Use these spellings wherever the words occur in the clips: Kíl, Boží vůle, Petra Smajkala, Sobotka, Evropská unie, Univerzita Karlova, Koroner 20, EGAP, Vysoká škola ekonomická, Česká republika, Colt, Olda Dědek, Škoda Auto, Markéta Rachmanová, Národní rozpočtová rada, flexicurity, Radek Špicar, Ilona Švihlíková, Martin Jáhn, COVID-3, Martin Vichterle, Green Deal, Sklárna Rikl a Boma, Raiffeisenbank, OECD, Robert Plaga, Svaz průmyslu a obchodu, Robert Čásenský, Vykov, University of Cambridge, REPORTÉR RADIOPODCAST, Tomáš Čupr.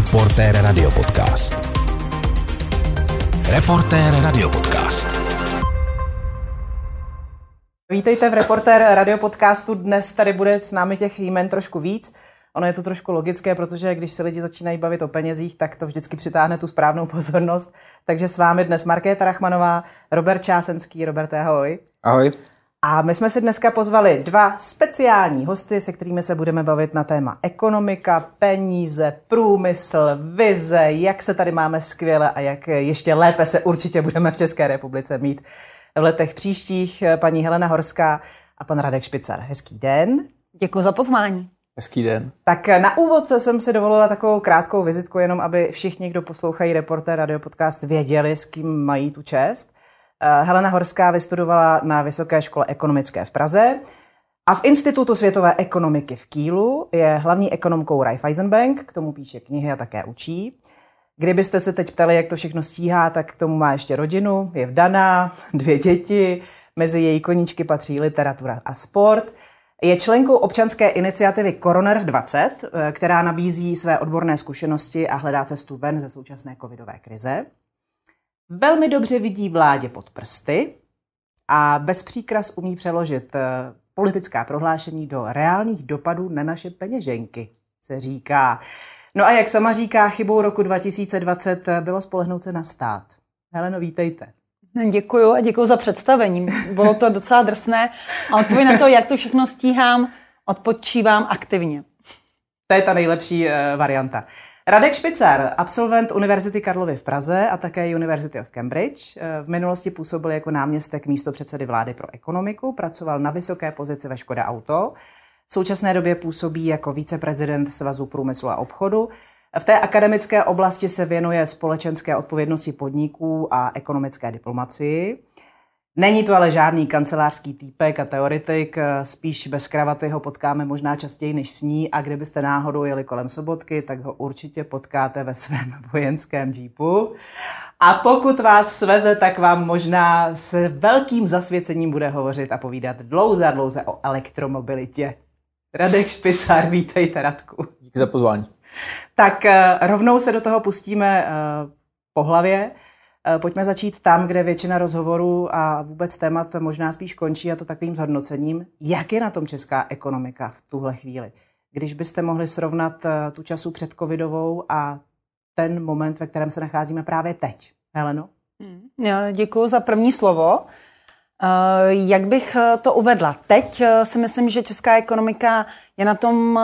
Reportér Radiopodcast. Reportér Radiopodcast. Vítejte v Reportér Radiopodcastu. Dnes tady bude s námi těch jmen trošku víc. Ono je to trošku logické, protože když se lidi začínají bavit o penězích, tak to vždycky přitáhne tu správnou pozornost. Takže s vámi dnes Markéta Rachmanová, Robert Čásenský. Roberte, ahoj. Ahoj. A my jsme si dneska pozvali dva speciální hosty, se kterými se budeme bavit na téma ekonomika, peníze, průmysl, vize, jak se tady máme skvěle a jak ještě lépe se určitě budeme v České republice mít v letech příštích. Paní Helena Horská a pan Radek Špicar. Hezký den. Děkuji za pozvání. Hezký den. Tak na úvod jsem si dovolila takovou krátkou vizitku, jenom aby všichni, kdo poslouchají Reportér Radiopodcast, věděli, s kým mají tu čest. Helena Horská vystudovala na Vysoké škole ekonomické v Praze a v Institutu světové ekonomiky v Kílu, je hlavní ekonomkou Raiffeisenbank, k tomu píše knihy a také učí. Kdybyste se teď ptali, jak to všechno stíhá, tak k tomu má ještě rodinu, je vdaná, 2 děti, mezi její koníčky patří literatura a sport. Je členkou občanské iniciativy Koroner 20, která nabízí své odborné zkušenosti a hledá cestu ven ze současné covidové krize. Velmi dobře vidí vládě pod prsty a bez příkras umí přeložit politická prohlášení do reálných dopadů na naše peněženky, se říká. No a jak sama říká, chybou roku 2020 bylo spolehnout se na stát. Heleno, vítejte. Děkuju a děkuju za představení. Bylo to docela drsné. A odpověď na to, jak to všechno stíhám, odpočívám aktivně. To je ta nejlepší varianta. Radek Špicar, absolvent Univerzity Karlovy v Praze a také University of Cambridge. V minulosti působil jako náměstek místopředsedy vlády pro ekonomiku, pracoval na vysoké pozici ve Škoda Auto. V současné době působí jako viceprezident Svazu průmyslu a obchodu. V té akademické oblasti se věnuje společenské odpovědnosti podniků a ekonomické diplomacii. Není to ale žádný kancelářský týpek a teoretik, spíš bez kravaty ho potkáme možná častěji než s ní a kdybyste náhodou jeli kolem Sobotky, tak ho určitě potkáte ve svém vojenském džípu. A pokud vás sveze, tak vám možná s velkým zasvěcením bude hovořit a povídat dlouze o elektromobilitě. Radek Špicar, vítejte, Radku. Díky za pozvání. Tak rovnou se do toho pustíme po hlavě. Pojďme začít tam, kde většina rozhovorů a vůbec témat možná spíš končí, a to takovým zhodnocením, jak je na tom česká ekonomika v tuhle chvíli. Když byste mohli srovnat tu času před covidovou a ten moment, ve kterém se nacházíme právě teď. Heleno? Děkuji za první slovo. Jak bych to uvedla? Teď si myslím, že česká ekonomika je na tom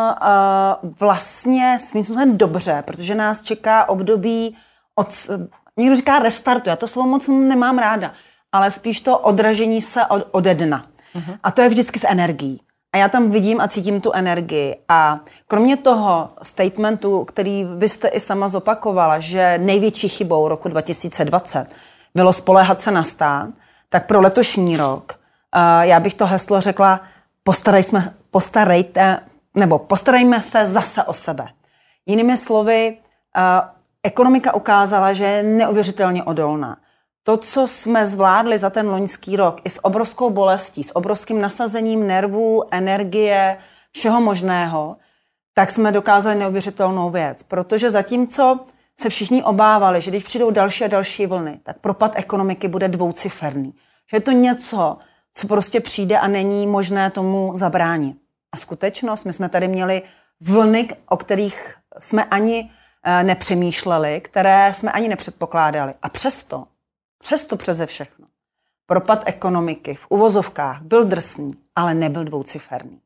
vlastně svým způsobem dobře, protože nás čeká období od... Někdo říká restartu, já to slovo moc nemám ráda, ale spíš to odražení se ode dna. Uh-huh. A to je vždycky s energií. A já tam vidím a cítím tu energii. A kromě toho statementu, který vy jste i sama zopakovala, že největší chybou roku 2020 bylo spoléhat se na stát, tak pro letošní rok, já bych to heslo řekla, postarejme se zase o sebe. Jinými slovy, ekonomika ukázala, že je neuvěřitelně odolná. To, co jsme zvládli za ten loňský rok, i s obrovskou bolestí, s obrovským nasazením nervů, energie, všeho možného, tak jsme dokázali neuvěřitelnou věc. Protože zatímco se všichni obávali, že když přijdou další a další vlny, tak propad ekonomiky bude 2ciferný. Že je to něco, co prostě přijde a není možné tomu zabránit. A skutečnost, my jsme tady měli vlny, o kterých jsme ani nepřemýšleli, které jsme ani nepředpokládali. A přesto přeze všechno, propad ekonomiky v uvozovkách byl drsný, ale nebyl dvouciferný.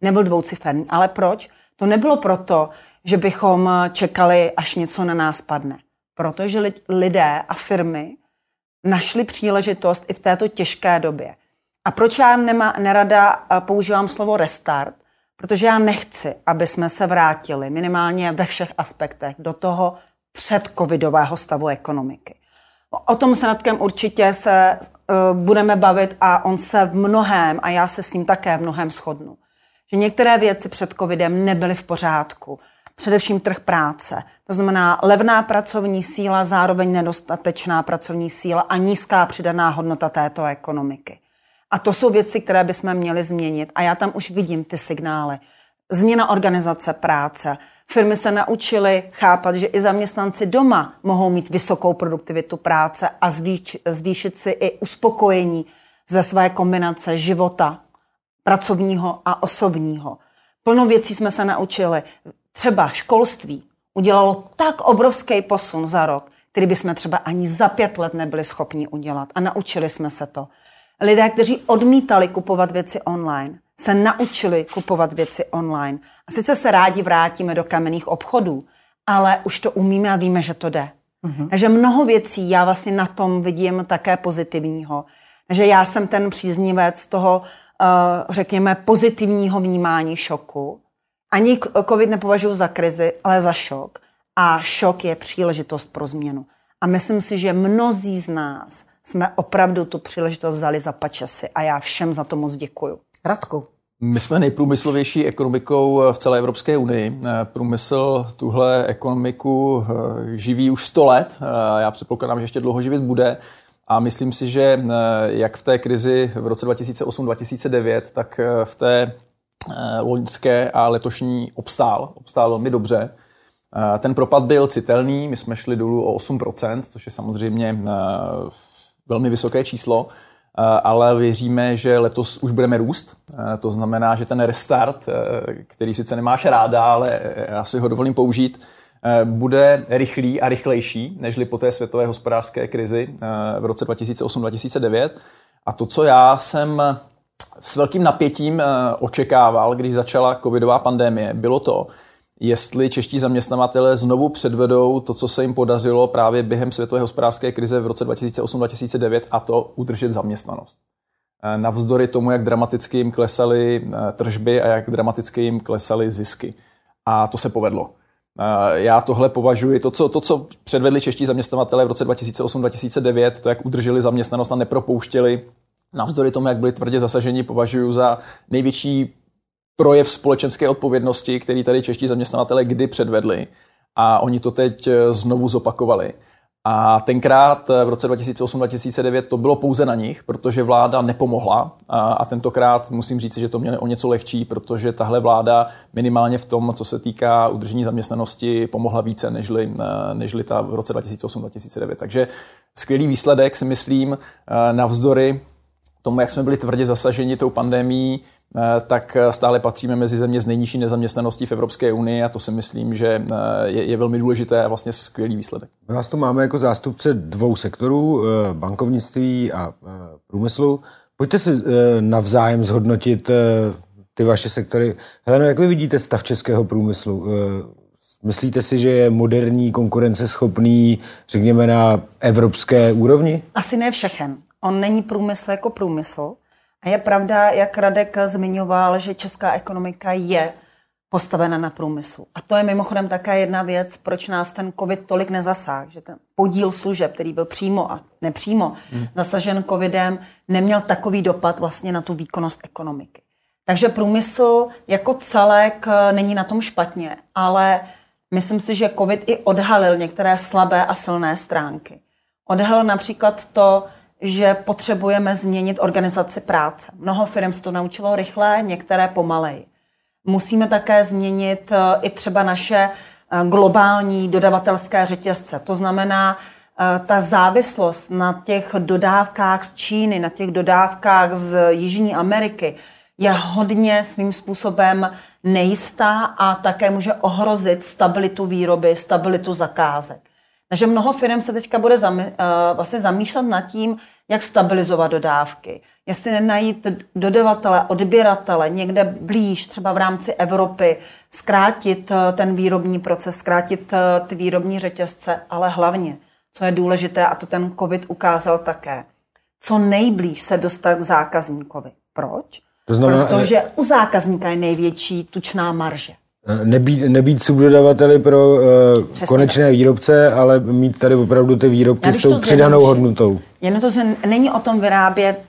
Nebyl dvouciferný. Ale proč? To nebylo proto, že bychom čekali, až něco na nás padne. Protože lidé a firmy našli příležitost i v této těžké době. A proč já nerada používám slovo restart? Protože já nechci, aby jsme se vrátili minimálně ve všech aspektech do toho předcovidového stavu ekonomiky. O tom s Radkem určitě se budeme bavit a on se v mnohém, a já se s ním také v mnohém shodnu, že některé věci před covidem nebyly v pořádku. Především trh práce, to znamená levná pracovní síla, zároveň nedostatečná pracovní síla a nízká přidaná hodnota této ekonomiky. A to jsou věci, které bychom měli změnit. A já tam už vidím ty signály. Změna organizace práce, Firmy se naučily chápat, že i zaměstnanci doma mohou mít vysokou produktivitu práce a zvýšit si i uspokojení ze své kombinace života pracovního a osobního. Plno věcí jsme se naučili. Třeba školství udělalo tak obrovský posun za rok, který bychom třeba ani za 5 let nebyli schopni udělat. A naučili jsme se to. Lidé, kteří odmítali kupovat věci online, se naučili kupovat věci online. A sice se rádi vrátíme do kamenných obchodů, ale už to umíme a víme, že to jde. Mm-hmm. Takže mnoho věcí já vlastně na tom vidím také pozitivního. Takže já jsem ten příznivec toho, řekněme, pozitivního vnímání šoku. Ani covid nepovažuji za krizi, ale za šok. A šok je příležitost pro změnu. A myslím si, že mnozí z nás jsme opravdu tu příležitost vzali za pačesy a já všem za to moc děkuju. Radku. My jsme nejprůmyslovější ekonomikou v celé Evropské unii. Průmysl tuhle ekonomiku živí už 100 let. Já předpokládám, že ještě dlouho živit bude. A myslím si, že jak v té krizi v roce 2008-2009, tak v té loňské a letošní obstál velmi dobře. Ten propad byl citelný, my jsme šli dolů o 8%, což je samozřejmě velmi vysoké číslo, ale věříme, že letos už budeme růst. To znamená, že ten restart, který sice nemáš ráda, ale já si ho dovolím použít, bude rychlý a rychlejší, nežli po té světové hospodářské krizi v roce 2008-2009. A to, co já jsem s velkým napětím očekával, když začala covidová pandemie, bylo to, jestli čeští zaměstnavatelé znovu předvedou to, co se jim podařilo právě během světové hospodářské krize v roce 2008-2009, a to udržet zaměstnanost. Navzdory tomu, jak dramaticky jim klesaly tržby a jak dramaticky jim klesaly zisky. A to se povedlo. Já tohle považuji, to, co předvedli čeští zaměstnavatelé v roce 2008-2009, to, jak udrželi zaměstnanost a nepropouštěli, navzdory tomu, jak byli tvrdě zasaženi, považuji za největší projev společenské odpovědnosti, který tady čeští zaměstnavatelé kdy předvedli. A oni to teď znovu zopakovali. A tenkrát v roce 2008-2009 to bylo pouze na nich, protože vláda nepomohla. A tentokrát musím říct, že to měli o něco lehčí, protože tahle vláda minimálně v tom, co se týká udržení zaměstnanosti, pomohla více, nežli ta v roce 2008-2009. Takže skvělý výsledek, si myslím, navzdory tomu, jak jsme byli tvrdě zasaženi tou pandemií, tak stále patříme mezi země s nejnižší nezaměstnaností v Evropské unii a to si myslím, že je velmi důležité a vlastně skvělý výsledek. My vás tu máme jako zástupce 2 sektorů, bankovnictví a průmyslu. Pojďte si navzájem zhodnotit ty vaše sektory. Heleno, jak vy vidíte stav českého průmyslu? Myslíte si, že je moderní, konkurenceschopný, řekněme, na evropské úrovni? Asi ne všechen. On není průmysl jako průmysl. A je pravda, jak Radek zmiňoval, že česká ekonomika je postavena na průmyslu. A to je mimochodem také jedna věc, proč nás ten covid tolik nezasáhl. Že ten podíl služeb, který byl přímo a nepřímo zasažen covidem, neměl takový dopad vlastně na tu výkonnost ekonomiky. Takže průmysl jako celek není na tom špatně, ale myslím si, že covid i odhalil některé slabé a silné stránky. Odhalil například to, že potřebujeme změnit organizaci práce. Mnoho firm se to naučilo rychle, některé pomaleji. Musíme také změnit i třeba naše globální dodavatelské řetězce. To znamená, ta závislost na těch dodávkách z Číny, na těch dodávkách z Jižní Ameriky je hodně svým způsobem nejistá a také může ohrozit stabilitu výroby, stabilitu zakázek. Takže mnoho firm se teďka bude zamýšlet nad tím, jak stabilizovat dodávky. Jestli nenajít dodavatele, odběratele někde blíž, třeba v rámci Evropy, zkrátit ten výrobní proces, zkrátit ty výrobní řetězce, ale hlavně, co je důležité, a to ten covid ukázal také, co nejblíž se dostat k zákazníkovi. Proč? Protože u zákazníka je největší tučná marže. Nebýt subdodavateli pro konečné výrobce, ale mít tady opravdu ty výrobky s tou přidanou hodnotou. Jenom to, že není o tom vyrábět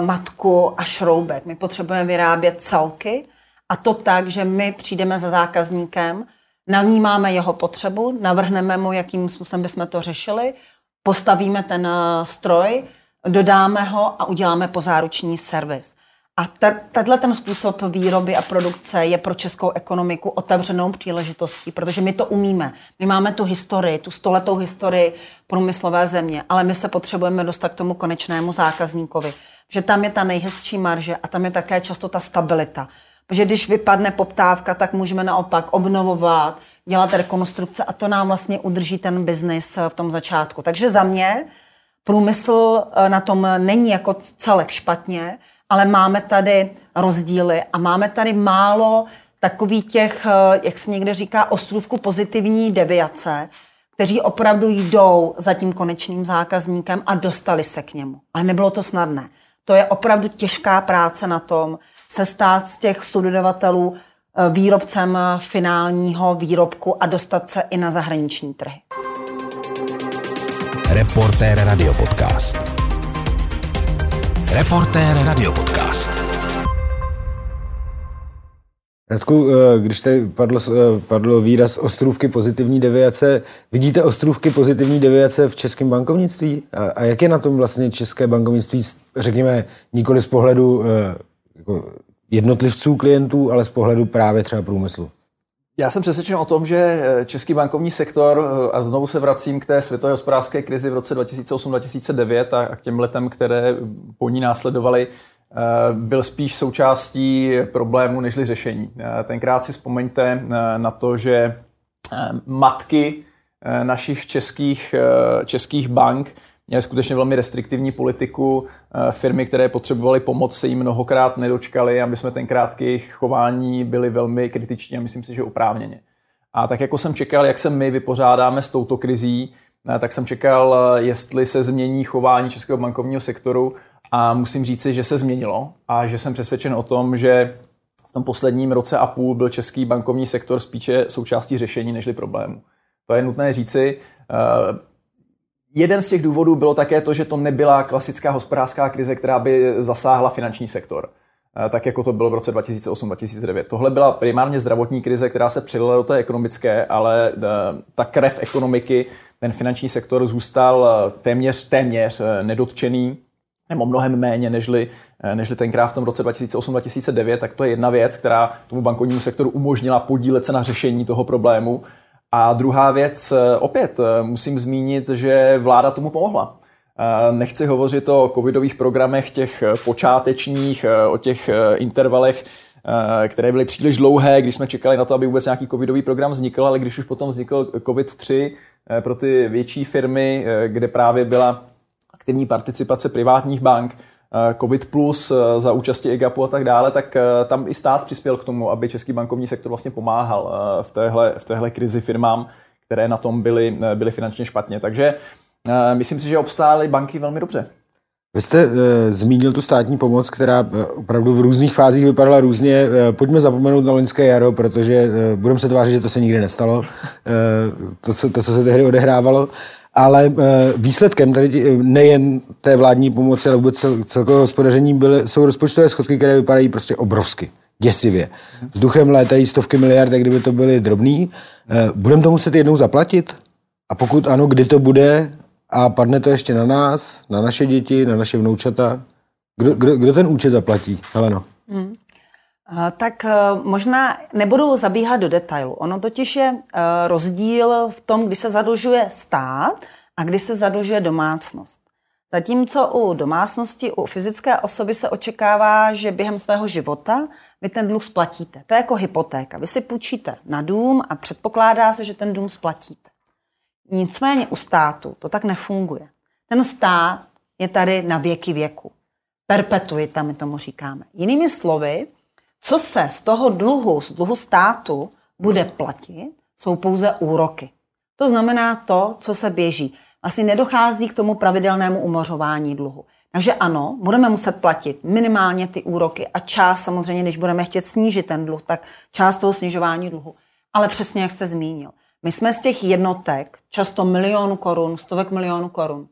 matku a šroubek. My potřebujeme vyrábět celky a to tak, že my přijdeme za zákazníkem, navnímáme jeho potřebu, navrhneme mu, jakým způsobem bychom to řešili, postavíme ten stroj, dodáme ho a uděláme pozáruční servis. A tenhle způsob výroby a produkce je pro českou ekonomiku otevřenou příležitostí, protože my to umíme. My máme tu historii, tu stoletou historii průmyslové země, ale my se potřebujeme dostat k tomu konečnému zákazníkovi, že tam je ta nejhezčí marže a tam je také často ta stabilita. Protože když vypadne poptávka, tak můžeme naopak obnovovat, dělat rekonstrukce a to nám vlastně udrží ten biznis v tom začátku. Takže za mě průmysl na tom není jako celek špatně, ale máme tady rozdíly a máme tady málo takových těch, jak se někde říká, ostrůvku pozitivní deviace, kteří opravdu jdou za tím konečným zákazníkem a dostali se k němu. A nebylo to snadné. To je opravdu těžká práce na tom, se stát z těch subdodavatelů výrobcem finálního výrobku a dostat se i na zahraniční trhy. Reportér Radiopodcast. Reportér Radiopodcast. Radku, když tady padl výraz ostrůvky pozitivní deviace, vidíte ostrůvky pozitivní deviace v českém bankovnictví? A jak je na tom vlastně české bankovnictví, řekněme, nikoli z pohledu jednotlivců klientů, ale z pohledu právě třeba průmyslu? Já jsem přesvědčen o tom, že český bankovní sektor, a znovu se vracím k té světové hospodářské krizi v roce 2008-2009 a k těm letem, které po ní následovaly, byl spíš součástí problému nežli řešení. Tenkrát si vzpomeňte na to, že matky našich českých bank měly skutečně velmi restriktivní politiku. Firmy, které potřebovaly pomoc, se jim mnohokrát nedočkaly a my jsme tenkrát k jejich chování byli velmi kritiční a myslím si, že oprávněně. A tak jako jsem čekal, jak se my vypořádáme s touto krizí, tak jsem čekal, jestli se změní chování českého bankovního sektoru a musím říci, že se změnilo a že jsem přesvědčen o tom, že v tom posledním roce a půl byl český bankovní sektor spíše součástí řešení nežli problému. To je nutné říci. Jeden z těch důvodů bylo také to, že to nebyla klasická hospodářská krize, která by zasáhla finanční sektor, tak jako to bylo v roce 2008-2009. Tohle byla primárně zdravotní krize, která se přilila do té ekonomické, ale ta krev ekonomiky, ten finanční sektor zůstal téměř nedotčený, nebo mnohem méně, nežli tenkrát v tom roce 2008-2009, tak to je jedna věc, která tomu bankovnímu sektoru umožnila podílet se na řešení toho problému. A druhá věc, opět musím zmínit, že vláda tomu pomohla. Nechci hovořit o covidových programech, těch počátečních, o těch intervalech, které byly příliš dlouhé, když jsme čekali na to, aby vůbec nějaký covidový program vznikl, ale když už potom vznikl COVID-3 pro ty větší firmy, kde právě byla aktivní participace privátních bank, COVID plus za účasti EGAPu a tak dále, tak tam i stát přispěl k tomu, aby český bankovní sektor vlastně pomáhal v téhle krizi firmám, které na tom byly finančně špatně. Takže myslím si, že obstály banky velmi dobře. Vy jste zmínil tu státní pomoc, která opravdu v různých fázích vypadala různě. Pojďme zapomenout na loňské jaro, protože budeme se tvářit, že to se nikdy nestalo, to, co se tehdy odehrávalo. Ale výsledkem tady nejen té vládní pomoci, ale vůbec celkového hospodaření jsou rozpočtové schodky, které vypadají prostě obrovsky, děsivě. Vzduchem létají stovky miliard, jak kdyby to byly drobný. Budeme to muset jednou zaplatit? A pokud ano, kdy to bude? A padne to ještě na nás, na naše děti, na naše vnoučata? Kdo ten účet zaplatí? Heleno. Tak možná nebudu zabíhat do detailu. Ono totiž je rozdíl v tom, kdy se zadlužuje stát a kdy se zadlužuje domácnost. Zatímco u domácnosti, u fyzické osoby se očekává, že během svého života vy ten dluh splatíte. To je jako hypotéka. Vy si půjčíte na dům a předpokládá se, že ten dům splatíte. Nicméně u státu to tak nefunguje. Ten stát je tady na věky věku. Perpetuita, my tomu říkáme. Jinými slovy, co se z toho dluhu, z dluhu státu, bude platit, jsou pouze úroky. To znamená to, co se běží. Asi nedochází k tomu pravidelnému umořování dluhu. Takže ano, budeme muset platit minimálně ty úroky a část samozřejmě, když budeme chtět snížit ten dluh, tak část toho snižování dluhu. Ale přesně jak jste zmínil, my jsme z těch jednotek, často milionů korun, stovek milionů korun,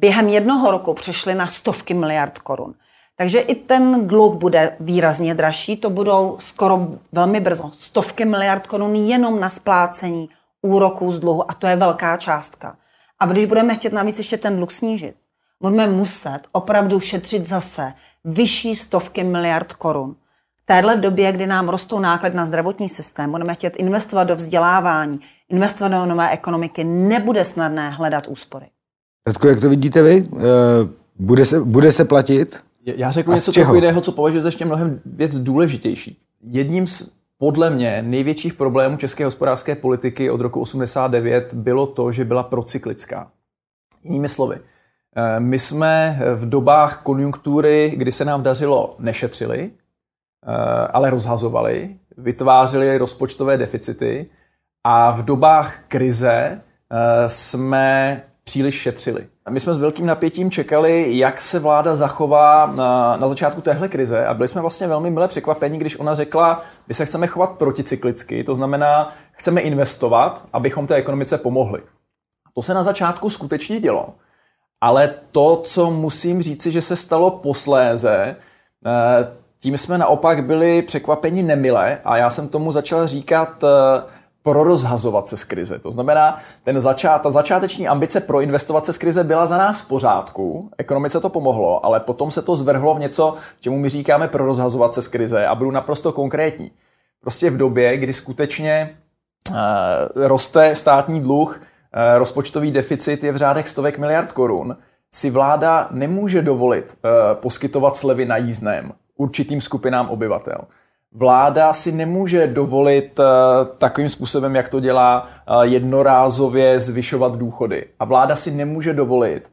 během jednoho roku přešli na stovky miliard korun. Takže i ten dluh bude výrazně dražší, to budou skoro velmi brzo stovky miliard korun jenom na splácení úroků z dluhu a to je velká částka. A když budeme chtět navíc ještě ten dluh snížit, budeme muset opravdu šetřit zase vyšší stovky miliard korun. V téhle době, kdy nám rostou náklady na zdravotní systém, budeme chtět investovat do vzdělávání, investovat do nové ekonomiky, nebude snadné hledat úspory. Radko, jak to vidíte vy? Bude se platit? Já řeknu něco takového, co považuji za ještě mnohem věc důležitější. Jedním z podle mě největších problémů české hospodářské politiky od roku 1989 bylo to, že byla procyklická. Jinými slovy, my jsme v dobách konjunktury, kdy se nám dařilo, nešetřili, ale rozhazovali, vytvářeli rozpočtové deficity a v dobách krize jsme příliš šetřili. My jsme s velkým napětím čekali, jak se vláda zachová na začátku téhle krize a byli jsme vlastně velmi mile překvapeni, když ona řekla, my se chceme chovat proticyklicky, to znamená, chceme investovat, abychom té ekonomice pomohli. To se na začátku skutečně dělo, ale to, co musím říci, že se stalo posléze, tím jsme naopak byli překvapeni nemile a já jsem tomu začal říkat prorozhazovat se z krize. To znamená, ta začáteční ambice proinvestovat se z krize byla za nás v pořádku, ekonomice to pomohlo, ale potom se to zvrhlo v něco, čemu my říkáme prorozhazovat se z krize a budu naprosto konkrétní. Prostě v době, kdy skutečně roste státní dluh, rozpočtový deficit je v řádech stovek miliard korun, si vláda nemůže dovolit poskytovat slevy na jízdném určitým skupinám obyvatel. Vláda si nemůže dovolit takovým způsobem, jak to dělá, jednorázově zvyšovat důchody. A vláda si nemůže dovolit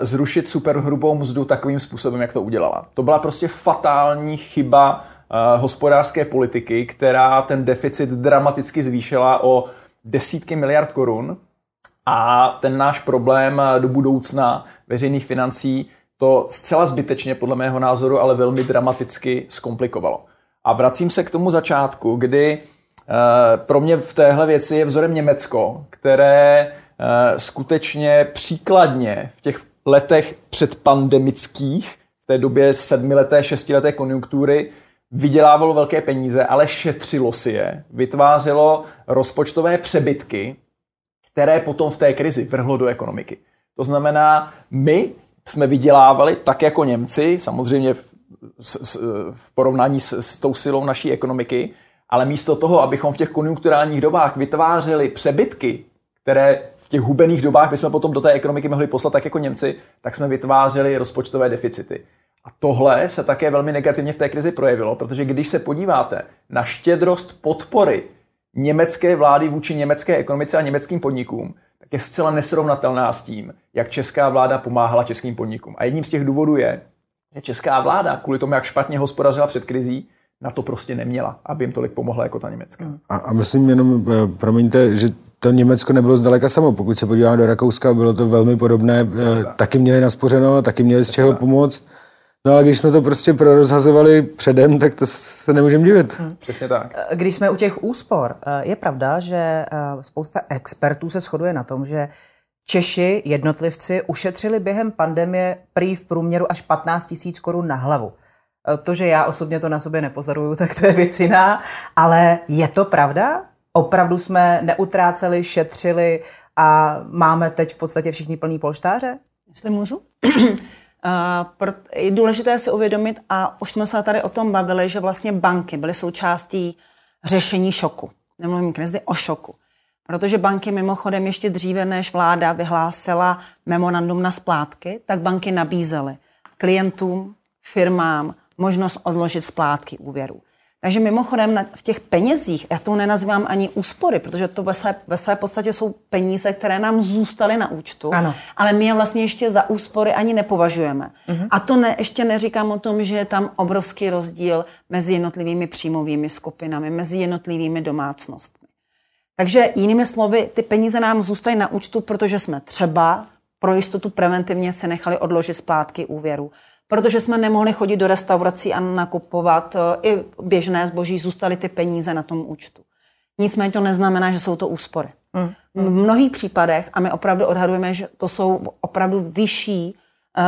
zrušit superhrubou mzdu takovým způsobem, jak to udělala. To byla prostě fatální chyba hospodářské politiky, která ten deficit dramaticky zvýšila o desítky miliard korun a ten náš problém do budoucna veřejných financí to zcela zbytečně, podle mého názoru, ale velmi dramaticky zkomplikovalo. A vracím se k tomu začátku, kdy pro mě v téhle věci je vzorem Německo, které skutečně příkladně v těch letech předpandemických, v té době sedmileté, šestileté konjunktury, vydělávalo velké peníze, ale šetřilo si je, vytvářelo rozpočtové přebytky, které potom v té krizi vrhlo do ekonomiky. To znamená, my jsme vydělávali tak jako Němci, samozřejmě v porovnání s tou silou naší ekonomiky, ale místo toho, abychom v těch konjunkturálních dobách vytvářeli přebytky, které v těch hubených dobách bychom potom do té ekonomiky mohli poslat tak jako Němci, tak jsme vytvářeli rozpočtové deficity. A tohle se také velmi negativně v té krizi projevilo, protože když se podíváte na štědrost podpory německé vlády vůči německé ekonomice a německým podnikům, tak je zcela nesrovnatelná s tím, jak česká vláda pomáhala českým podnikům. A jedním z těch důvodů je, že česká vláda kvůli tomu, jak špatně hospodařila před krizí, na to prostě neměla, aby jim tolik pomohla jako ta německá. A myslím jenom, promiňte, že to Německo nebylo zdaleka samo. Pokud se podíváme do Rakouska, bylo to velmi podobné. Taky měli naspořeno, taky měli z čeho pomoct. No ale když jsme to prostě prorozhazovali předem, tak to se nemůžeme divit. Přesně tak. Když jsme u těch úspor, je pravda, že spousta expertů se shoduje na tom, že Češi, jednotlivci, ušetřili během pandemie prý v průměru až 15 000 korun na hlavu. To, že já osobně to na sobě nepozoruju, tak to je věc jiná, ale je to pravda? Opravdu jsme neutráceli, šetřili a máme teď v podstatě všichni plný polštáře? Jestli můžu? Je důležité si uvědomit, a už jsme se tady o tom bavili, že vlastně banky byly součástí řešení šoku. Nemluvím krizi, o šoku. Protože banky mimochodem ještě dříve, než vláda vyhlásila memorandum na splátky, tak banky nabízely klientům, firmám možnost odložit splátky úvěrů. Takže mimochodem v těch penězích, já to nenazývám ani úspory, protože to ve své podstatě jsou peníze, které nám zůstaly na účtu, ano. Ale my je vlastně ještě za úspory ani nepovažujeme. Uh-huh. A to ještě neříkám o tom, že je tam obrovský rozdíl mezi jednotlivými příjmovými skupinami, mezi jednotlivými domácnostmi. Takže jinými slovy, ty peníze nám zůstají na účtu, protože jsme třeba pro jistotu preventivně se nechali odložit splátky úvěru. Protože jsme nemohli chodit do restaurací a nakupovat i běžné zboží, zůstaly ty peníze na tom účtu. Nicméně to neznamená, že jsou to úspory. V mnohých případech, a my opravdu odhadujeme, že to jsou opravdu vyšší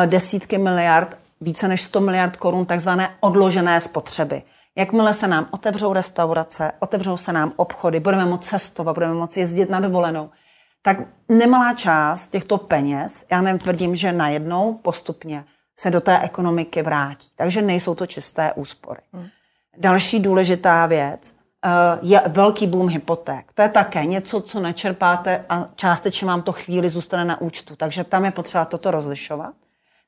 desítky miliard, více než 100 miliard korun, takzvané odložené spotřeby. Jakmile se nám otevřou restaurace, otevřou se nám obchody, budeme moci cestovat, budeme moci jezdit na dovolenou, tak nemalá část těchto peněz, já netvrdím, že najednou postupně, se do té ekonomiky vrátí. Takže nejsou to čisté úspory. Další důležitá věc je velký boom hypoték. To je také něco, co načerpáte a částečně vám to chvíli zůstane na účtu. Takže tam je potřeba toto rozlišovat.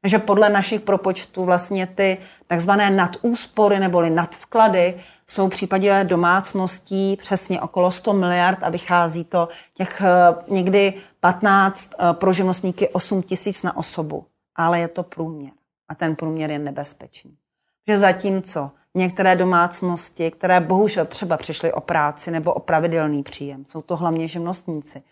Takže podle našich propočtů vlastně ty takzvané nadúspory neboli nadvklady jsou v případě domácností přesně okolo 100 miliard a vychází to těch někdy 15 pro živnostníky 8 tisíc na osobu. Ale je to průměr a ten průměr je nebezpečný. Že zatímco některé domácnosti, které bohužel třeba přišly o práci nebo o pravidelný příjem, jsou to hlavně živnostníci,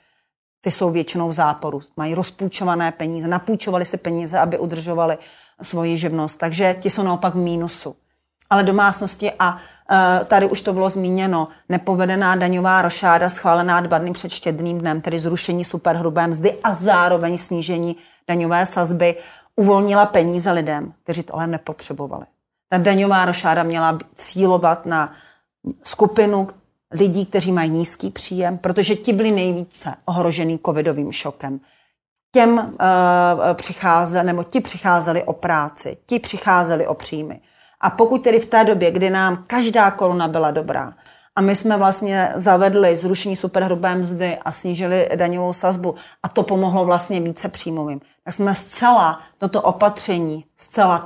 ty jsou většinou v záporu, mají rozpůjčované peníze, napůjčovali si peníze, aby udržovali svoji živnost, takže ti jsou naopak v mínusu. Ale domácnosti, a tady už to bylo zmíněno, nepovedená daňová rošáda schválená 2 dny před štědrým dnem, tedy zrušení superhrubé mzdy a zároveň snížení daňové sazby, uvolnila peníze lidem, kteří to ale nepotřebovali. Ta daňová rošáda měla cílovat na skupinu lidí, kteří mají nízký příjem, protože ti byli nejvíce ohrožený covidovým šokem. Ti přicházeli o práci, ti přicházeli o příjmy. A pokud tedy v té době, kdy nám každá koruna byla dobrá a my jsme vlastně zavedli zrušení superhrubé mzdy a snížili daňovou sazbu a to pomohlo vlastně více příjmovým, tak jsme zcela toto opatření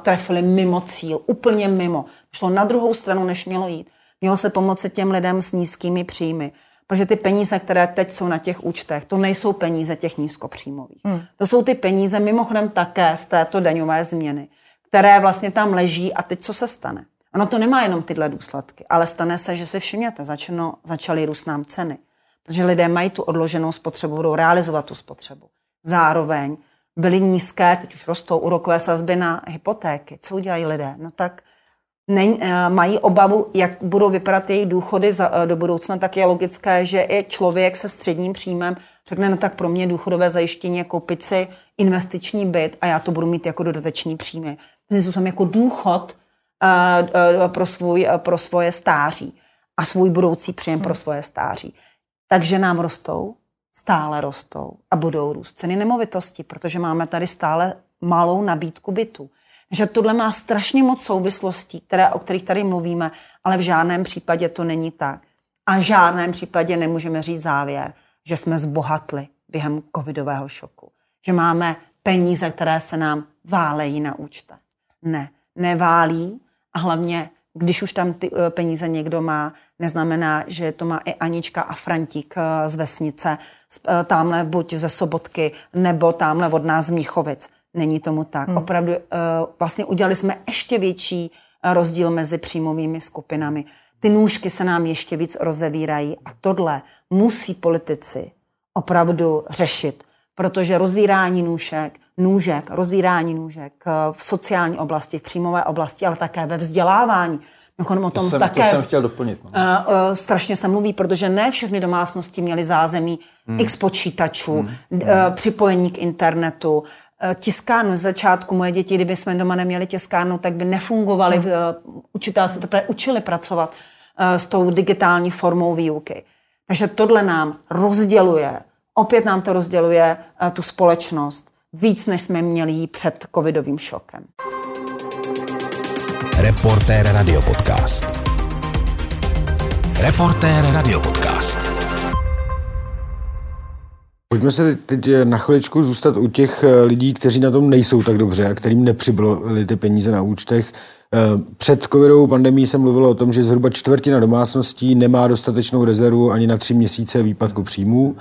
trefili mimo cíl, úplně mimo. Šlo na druhou stranu, než mělo jít. Mělo se pomoci těm lidem s nízkými příjmy. Protože ty peníze, které teď jsou na těch účtech, to nejsou peníze těch nízkopříjmových. To jsou ty peníze mimochodem také z této daňové změny, které vlastně tam leží a teď co se stane? Ono to nemá jenom tyhle důsledky, ale stane se, že si všimněte, začaly růst nám ceny. Protože lidé mají tu odloženou spotřebu, budou realizovat tu spotřebu. Zároveň byly nízké, teď už rostou úrokové sazby na hypotéky. Co udělají lidé? No tak mají obavu, jak budou vypadat jejich důchody do budoucna, tak je logické, že i člověk se středním příjmem řekne, no tak pro mě důchodové zajištění je koupit si investiční byt a já to budu mít jako dodatečný příjmy. Protože jsem jako důchod pro svoje stáří a svůj budoucí příjem pro svoje stáří. Takže nám rostou, stále rostou a budou růst ceny nemovitosti, protože máme tady stále malou nabídku bytů. Že tohle má strašně moc souvislostí, o kterých tady mluvíme, ale v žádném případě to není tak. A v žádném případě nemůžeme říct závěr, že jsme zbohatli během covidového šoku. Že máme peníze, které se nám válejí na účtech. Ne, neválí a hlavně, když už tam ty peníze někdo má, neznamená, že to má i Anička a Frantík z vesnice, tamhle buď ze Sobotky, nebo tamhle od nás z Mnichovic. Není tomu tak. Opravdu vlastně udělali jsme ještě větší rozdíl mezi příjmovými skupinami. Ty nůžky se nám ještě víc rozevírají a tohle musí politici opravdu řešit, protože rozvírání nůžek v sociální oblasti, v příjmové oblasti, ale také ve vzdělávání. O tom to jsem chtěl doplnit. No. Strašně se mluví, protože ne všechny domácnosti měly zázemí x počítačů, připojení k internetu, tiskárnu. Z začátku moje děti, kdyby jsme doma neměli tiskárnu, tak by nefungovaly. Učitelé se teprve učili pracovat s tou digitální formou výuky. Takže tohle nám rozděluje, tu společnost víc, než jsme měli ji před covidovým šokem. Reportér Radiopodcast. Pojďme se teď na chviličku zůstat u těch lidí, kteří na tom nejsou tak dobře a kterým nepřibyly ty peníze na účtech. Před covidovou pandemií se mluvilo o tom, že zhruba 1/4 domácností nemá dostatečnou rezervu ani na 3 měsíce výpadku příjmů.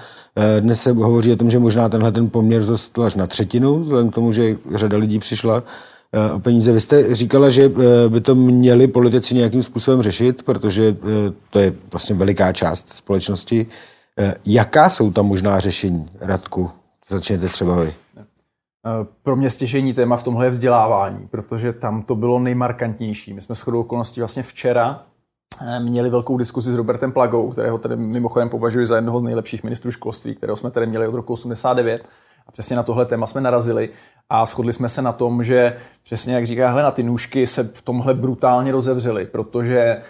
Dnes se hovoří o tom, že možná tenhle poměr vzrostl až na 1/3, vzhledem k tomu, že řada lidí přišla o peníze. Vy jste říkala, že by to měli politici nějakým způsobem řešit, protože to je vlastně veliká část společnosti. Jaká jsou tam možná řešení, Radku? Začněte třeba vy. Pro mě stěžejní téma v tomhle je vzdělávání, protože tam to bylo nejmarkantnější. My jsme shodou okolností vlastně včera měli velkou diskuzi s Robertem Plagou, kterého tady mimochodem považuji za jednoho z nejlepších ministrů školství, kterého jsme tady měli od roku 89. A přesně na tohle téma jsme narazili a shodli jsme se na tom, že přesně jak říká Helena, ty nůžky se v tomhle brutálně rozevřely, protože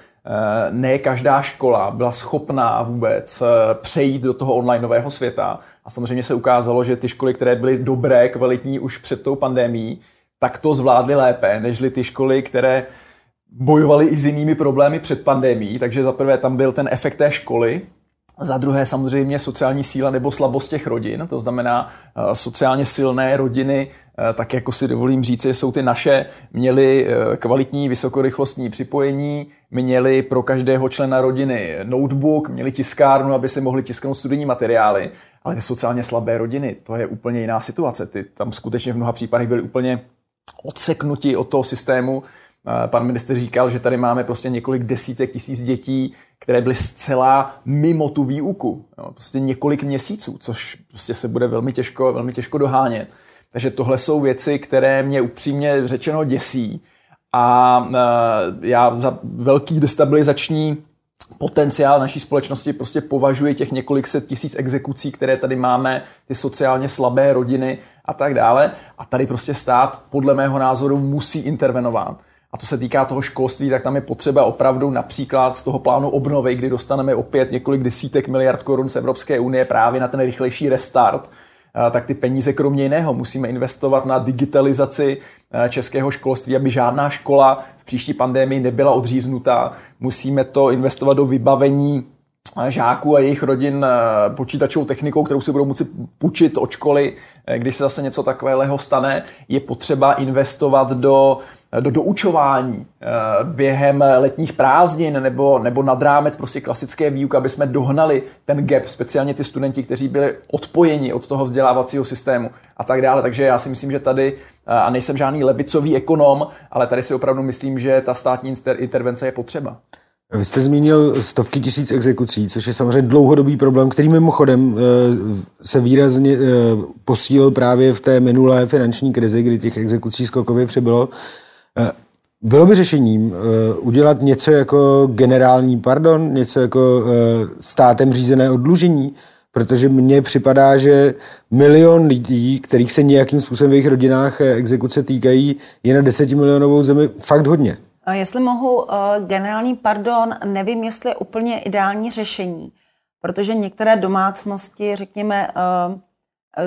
ne každá škola byla schopná vůbec přejít do toho onlineového světa. A samozřejmě se ukázalo, že ty školy, které byly dobré, kvalitní už před tou pandemií, tak to zvládly lépe, nežli ty školy, které bojovaly i s jinými problémy před pandemií. Takže za prvé tam byl ten efekt té školy, za druhé samozřejmě sociální síla nebo slabost těch rodin, to znamená sociálně silné rodiny, tak jako si dovolím říct, jsou ty naše, měly kvalitní vysokorychlostní připojení, měli pro každého člena rodiny notebook, měli tiskárnu, aby si mohli tisknout studijní materiály, ale ty sociálně slabé rodiny, to je úplně jiná situace. Ty tam skutečně v mnoha případech byly úplně odseknuti od toho systému. Pan minister říkal, že tady máme prostě několik desítek tisíc dětí, které byly zcela mimo tu výuku. Prostě několik měsíců, což prostě se bude velmi těžko dohánět. Takže tohle jsou věci, které mě upřímně řečeno děsí. A já za velký destabilizační potenciál naší společnosti prostě považuji těch několik set tisíc exekucí, které tady máme, ty sociálně slabé rodiny a tak dále. A tady prostě stát podle mého názoru musí intervenovat. A co se týká toho školství, tak tam je potřeba opravdu například z toho plánu obnovy, kdy dostaneme opět několik desítek miliard korun z Evropské unie právě na ten rychlejší restart, tak ty peníze kromě jiného musíme investovat na digitalizaci českého školství, aby žádná škola v příští pandemii nebyla odříznutá. Musíme to investovat do vybavení žáků a jejich rodin počítačovou technikou, kterou si budou moci půjčit od školy, když se zase něco takového stane. Je potřeba investovat do doučování během letních prázdnin nebo nad rámec prostě klasické výuky, aby jsme dohnali ten gap, speciálně ty studenti, kteří byli odpojeni od toho vzdělávacího systému a tak dále. Takže já si myslím, že tady, a nejsem žádný levicový ekonom, ale tady si opravdu myslím, že ta státní intervence je potřeba. Vy jste zmínil stovky tisíc exekucí, což je samozřejmě dlouhodobý problém, který mimochodem se výrazně posílil právě v té minulé finanční krizi, kdy těch exekucí skokově přibylo. Bylo by řešením udělat něco jako generální pardon, něco jako státem řízené oddlužení, protože mně připadá, že 1 milion lidí, kterých se nějakým způsobem v jejich rodinách exekuce týkají, je na 10milionovou zemi fakt hodně. Jestli mohu, generální pardon, nevím, jestli je úplně ideální řešení, protože některé domácnosti, řekněme,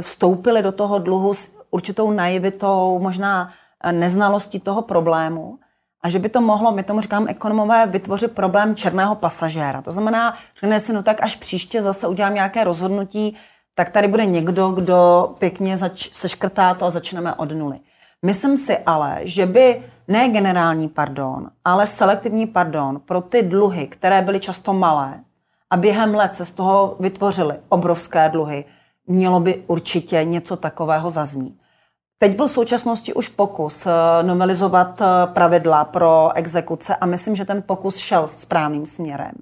vstoupily do toho dluhu s určitou naivitou, možná neznalostí toho problému a že by to mohlo, my tomu říkám ekonomové, vytvořit problém černého pasažéra. To znamená, řekne si, no tak až příště zase udělám nějaké rozhodnutí, tak tady bude někdo, kdo pěkně seškrtá to a začneme od nuly. Myslím si ale, že by ne generální pardon, ale selektivní pardon pro ty dluhy, které byly často malé a během let se z toho vytvořily obrovské dluhy, mělo by určitě něco takového zaznít. Teď byl v současnosti už pokus novelizovat pravidla pro exekuce a myslím, že ten pokus šel správným směrem.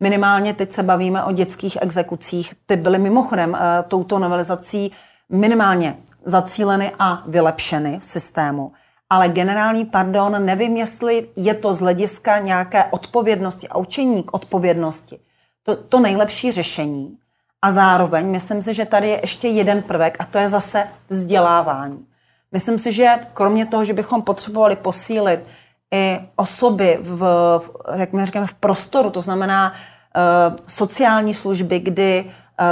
Minimálně teď se bavíme o dětských exekucích, ty byly mimochodem touto novelizací minimálně zacíleny a vylepšeny v systému. Ale generální pardon, nevím, jestli je to z hlediska nějaké odpovědnosti a učení k odpovědnosti to nejlepší řešení. A zároveň myslím si, že tady je ještě jeden prvek a to je zase vzdělávání. Myslím si, že kromě toho, že bychom potřebovali posílit i osoby v prostoru, to znamená sociální služby, kdy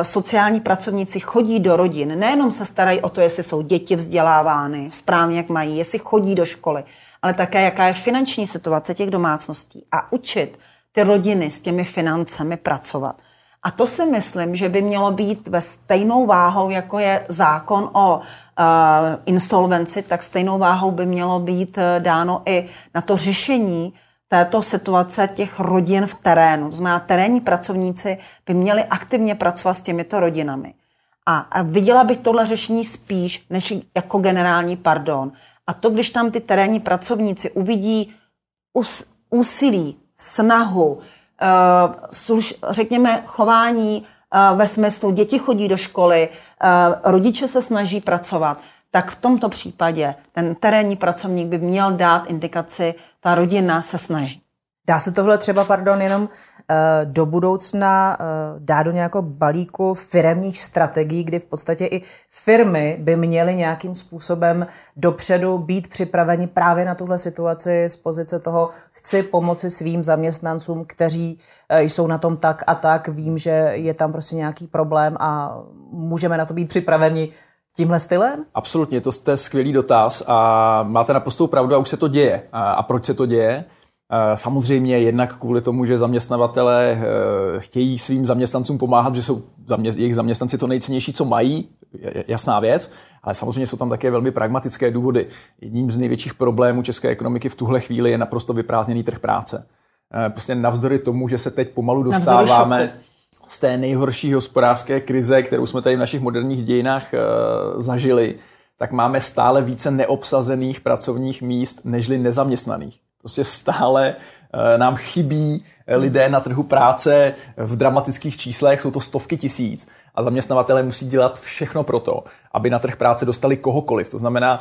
sociální pracovníci chodí do rodin, nejenom se starají o to, jestli jsou děti vzdělávány správně, jak mají, jestli chodí do školy, ale také jaká je finanční situace těch domácností a učit ty rodiny s těmi financemi pracovat. A to si myslím, že by mělo být ve stejnou váhou, jako je zákon o insolvenci, tak stejnou váhou by mělo být dáno i na to řešení této situace těch rodin v terénu. Znamená, terénní pracovníci by měli aktivně pracovat s těmito rodinami. A viděla bych tohle řešení spíš než jako generální pardon. A to, když tam ty terénní pracovníci uvidí úsilí, snahu, řekněme chování ve smyslu děti chodí do školy, rodiče se snaží pracovat, tak v tomto případě ten terénní pracovník by měl dát indikaci, ta rodina se snaží. Dá se tohle třeba, pardon, jenom do budoucna dát do nějakého balíku firemních strategií, kdy v podstatě i firmy by měly nějakým způsobem dopředu být připraveni právě na tuhle situaci z pozice toho, chci pomoci svým zaměstnancům, kteří jsou na tom tak a tak, vím, že je tam prostě nějaký problém a můžeme na to být připraveni tímhle stylem? Absolutně, to je skvělý dotaz a máte naprostou pravdu a už se to děje. A proč se to děje? Samozřejmě jednak kvůli tomu, že zaměstnavatelé chtějí svým zaměstnancům pomáhat, že jsou jejich zaměstnanci to nejcennější, co mají, jasná věc, ale samozřejmě jsou tam také velmi pragmatické důvody. Jedním z největších problémů české ekonomiky v tuhle chvíli je naprosto vyprázdněný trh práce. Prostě navzdory tomu, že se teď pomalu dostáváme z té nejhorší hospodářské krize, kterou jsme tady v našich moderních dějinách zažili, tak máme stále více neobsazených pracovních míst nežli nezaměstnaných. Prostě stále nám chybí lidé na trhu práce v dramatických číslech, jsou to stovky tisíc a zaměstnavatelé musí dělat všechno pro to, aby na trh práce dostali kohokoliv. To znamená,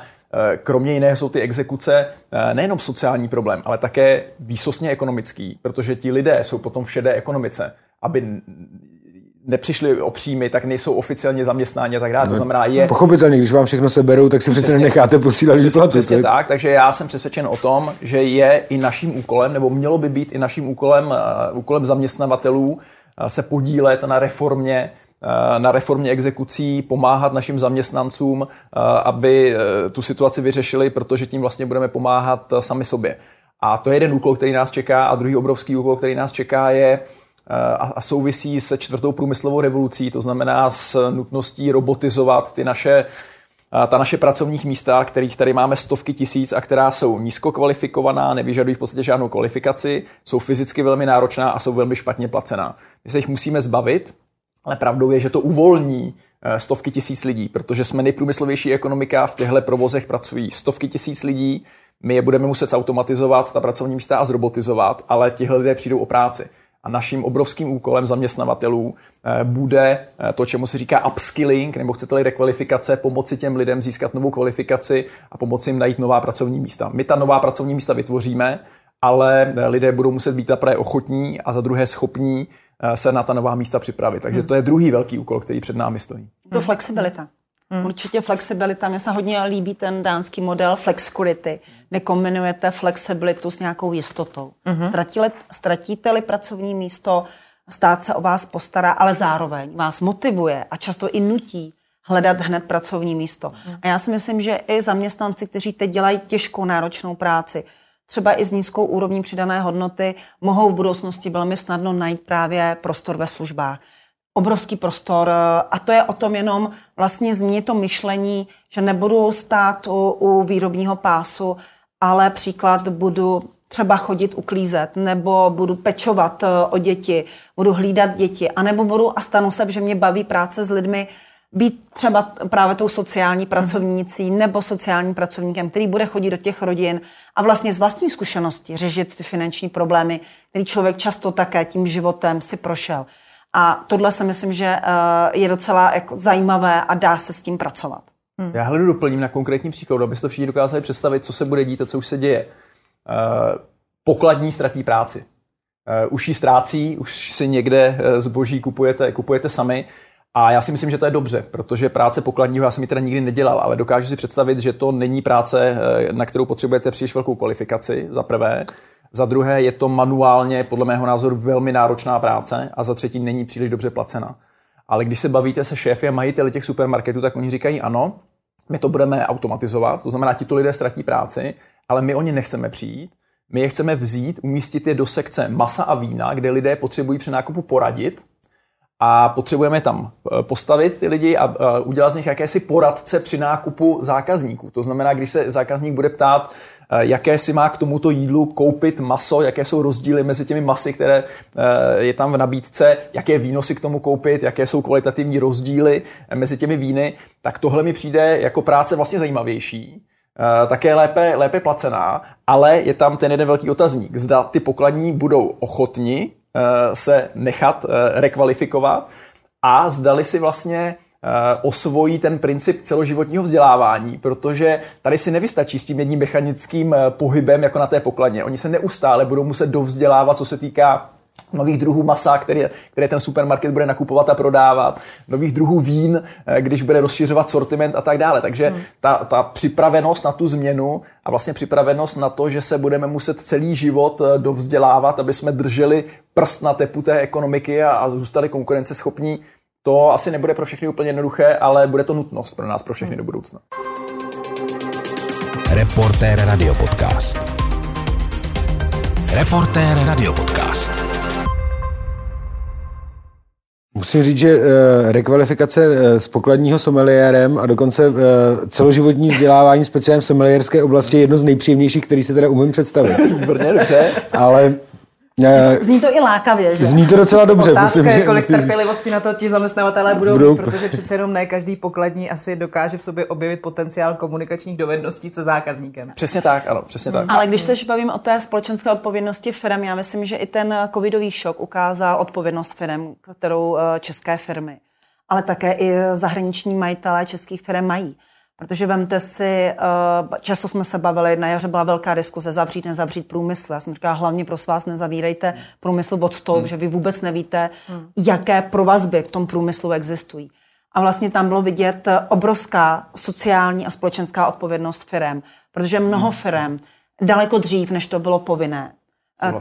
kromě jiného jsou ty exekuce nejenom sociální problém, ale také výsostně ekonomický, protože ti lidé jsou potom v šedé ekonomice, aby nepřišli o příjmy, tak nejsou oficiálně zaměstnáni a tak dále. To znamená, pochopitelně, když vám všechno seberou, tak si přece nenecháte posílat výplatu. Přesně tak, takže já jsem přesvědčen o tom, že je i naším úkolem, nebo mělo by být i naším úkolem zaměstnavatelů se podílet na reformě exekucí, pomáhat našim zaměstnancům, aby tu situaci vyřešili, protože tím vlastně budeme pomáhat sami sobě. A to je jeden úkol, který nás čeká, a druhý obrovský úkol, který nás čeká, je a souvisí se 4. průmyslovou revolucí, to znamená s nutností robotizovat ta naše pracovní místa, kterých tady máme stovky tisíc a která jsou nízkokvalifikovaná, nevyžadují v podstatě žádnou kvalifikaci, jsou fyzicky velmi náročná a jsou velmi špatně placená. My se jich musíme zbavit, ale pravdou je, že to uvolní stovky tisíc lidí, protože jsme nejprůmyslovější ekonomika, v těchto provozech pracují stovky tisíc lidí, my je budeme muset automatizovat, ta pracovní místa a zrobotizovat, ale tihle lidé přijdou o práci. A naším obrovským úkolem zaměstnavatelů bude to, čemu se říká upskilling, nebo chcete-li rekvalifikace, pomoci těm lidem získat novou kvalifikaci a pomoci jim najít nová pracovní místa. My ta nová pracovní místa vytvoříme, ale lidé budou muset být zaprvé ochotní a za druhé schopní se na ta nová místa připravit. Takže to je druhý velký úkol, který před námi stojí. To flexibilita. Určitě flexibilita. Mně se hodně líbí ten dánský model flexicurity, kde kombinujete flexibilitu s nějakou jistotou. Ztratíte-li pracovní místo, stát se o vás postará, ale zároveň vás motivuje a často i nutí hledat hned pracovní místo. A já si myslím, že i zaměstnanci, kteří teď dělají těžkou náročnou práci, třeba i s nízkou úrovní přidané hodnoty, mohou v budoucnosti velmi snadno najít právě prostor ve službách. Obrovský prostor a to je o tom jenom vlastně změnit to myšlení, že nebudu stát u výrobního pásu, ale příklad budu třeba chodit uklízet, nebo budu pečovat o děti, budu hlídat děti, anebo budu a stanu se, že mě baví práce s lidmi, být třeba právě tou sociální pracovnicí nebo sociálním pracovníkem, který bude chodit do těch rodin a vlastně z vlastní zkušenosti řešit ty finanční problémy, který člověk často také tím životem si prošel. A tohle si myslím, že je docela jako zajímavé a dá se s tím pracovat. Já hledu doplním na konkrétní příklad, abyste všichni dokázali představit, co se bude dít a co už se děje. Pokladní ztratí práci. Už ji ztrácí, už si někde zboží kupujete sami. A já si myslím, že to je dobře, protože práce pokladního, já jsem ji teda nikdy nedělal, ale dokážu si představit, že to není práce, na kterou potřebujete příliš velkou kvalifikaci, za prvé. Za druhé je to manuálně, podle mého názoru, velmi náročná práce a za třetí není příliš dobře placena. Ale když se bavíte se šéfy a majiteli těch supermarketů, tak oni říkají ano, my to budeme automatizovat, to znamená, tito lidé ztratí práci, ale my o ně nechceme přijít, my je chceme vzít, umístit je do sekce masa a vína, kde lidé potřebují při nákupu poradit a potřebujeme tam postavit ty lidi a udělat z nich jakési poradce při nákupu zákazníků. To znamená, když se zákazník bude ptát, jaké si má k tomuto jídlu koupit maso, jaké jsou rozdíly mezi těmi masy, které je tam v nabídce, jaké víno si k tomu koupit, jaké jsou kvalitativní rozdíly mezi těmi víny, tak tohle mi přijde jako práce vlastně zajímavější, také lépe placená, ale je tam ten jeden velký otazník. Zda ty pokladní budou ochotni se nechat rekvalifikovat a zdali si vlastně osvojí ten princip celoživotního vzdělávání, protože tady si nevystačí s tím jedním mechanickým pohybem jako na té pokladně. Oni se neustále budou muset dovzdělávat, co se týká nových druhů masa, které ten supermarket bude nakupovat a prodávat, nových druhů vín, když bude rozšiřovat sortiment a tak dále. Takže ta připravenost na tu změnu a vlastně připravenost na to, že se budeme muset celý život dovzdělávat, aby jsme drželi prst na tepu té ekonomiky a zůstali konkurenceschopní, To asi nebude pro všechny úplně jednoduché, ale bude to nutnost pro nás, pro všechny do budoucna. Reportér Radiopodcast. Reportér Radiopodcast. Musím říct, že rekvalifikace s pokladního someliérem a dokonce celoživotní vzdělávání speciálně v someliérské oblasti je jedno z nejpříjemnějších, který si teda umím představit. Výborně, dobře. Ale... Zní to i lákavě, že? Zní to docela dobře. Otázka je, kolik trpělivosti na to ti zaměstnavatelé budou mít, protože přece jenom ne každý pokladní asi dokáže v sobě objevit potenciál komunikačních dovedností se zákazníkem. Přesně tak, ano, přesně tak. Ale když se bavím o té společenské odpovědnosti firem, já myslím, že i ten covidový šok ukázal odpovědnost firem, kterou české firmy, ale také i zahraniční majitelé českých firem mají. Protože vemte si, často jsme se bavili, na jaře byla velká diskuze, zavřít, nezavřít průmysl. Já jsem říkala, hlavně pro vás nezavírejte průmysl od stolu, že vy vůbec nevíte, jaké provazby v tom průmyslu existují. A vlastně tam bylo vidět obrovská sociální a společenská odpovědnost firem, protože mnoho firem daleko dřív, než to bylo povinné,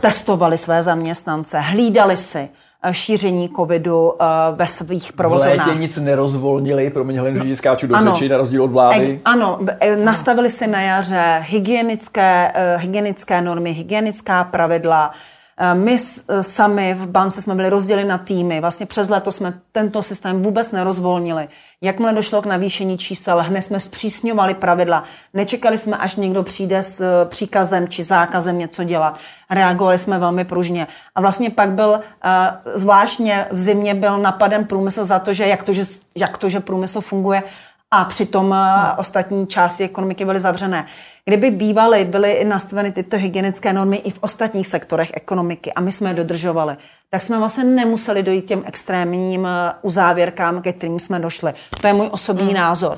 testovali své zaměstnance, hlídali si šíření covidu ve svých provozovnách. V létě nic nerozvolnili, promiň, Helenu, že skáču do řeči, na rozdíl od vlády. Ano, nastavili si na jaře hygienické normy, hygienická pravidla. My sami v bance jsme byli rozděleni na týmy. Vlastně přes léto jsme tento systém vůbec nerozvolnili. Jakmile došlo k navýšení čísel, hned jsme zpřísňovali pravidla. Nečekali jsme, až někdo přijde s příkazem či zákazem něco dělat. Reagovali jsme velmi pružně. A vlastně pak byl, zvláštně v zimě, byl napaden průmysl za to, že jak to, že průmysl funguje, a přitom ostatní části ekonomiky byly zavřené. Kdyby byly nastaveny tyto hygienické normy i v ostatních sektorech ekonomiky a my jsme je dodržovali, tak jsme vlastně nemuseli dojít těm extrémním uzávěrkám, ke kterým jsme došli. To je můj osobní názor.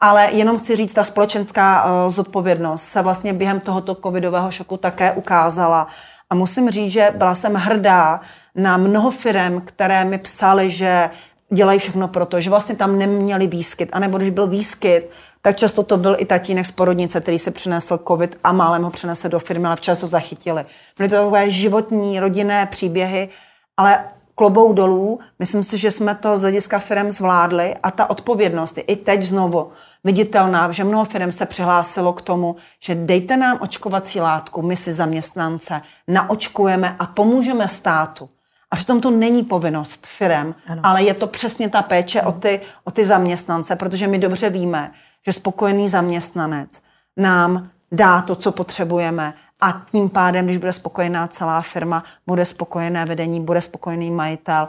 Ale jenom chci říct, ta společenská zodpovědnost se vlastně během tohoto covidového šoku také ukázala. A musím říct, že byla jsem hrdá na mnoho firem, které mi psaly, že dělají všechno proto, že vlastně tam neměli výskyt. A nebo když byl výskyt, tak často to byl i tatínek z porodnice, který si přinesl covid a málem ho přinese do firmy, ale včas ho zachytili. Byly to takové životní, rodinné příběhy, ale klobou dolů. Myslím si, že jsme to z hlediska firem zvládli a ta odpovědnost je i teď znovu viditelná, že mnoho firem se přihlásilo k tomu, že dejte nám očkovací látku, my si zaměstnance naočkujeme a pomůžeme státu. A přitom to není povinnost firem, ale je to přesně ta péče o ty zaměstnance, protože my dobře víme, že spokojený zaměstnanec nám dá to, co potřebujeme a tím pádem, když bude spokojená celá firma, bude spokojené vedení, bude spokojený majitel,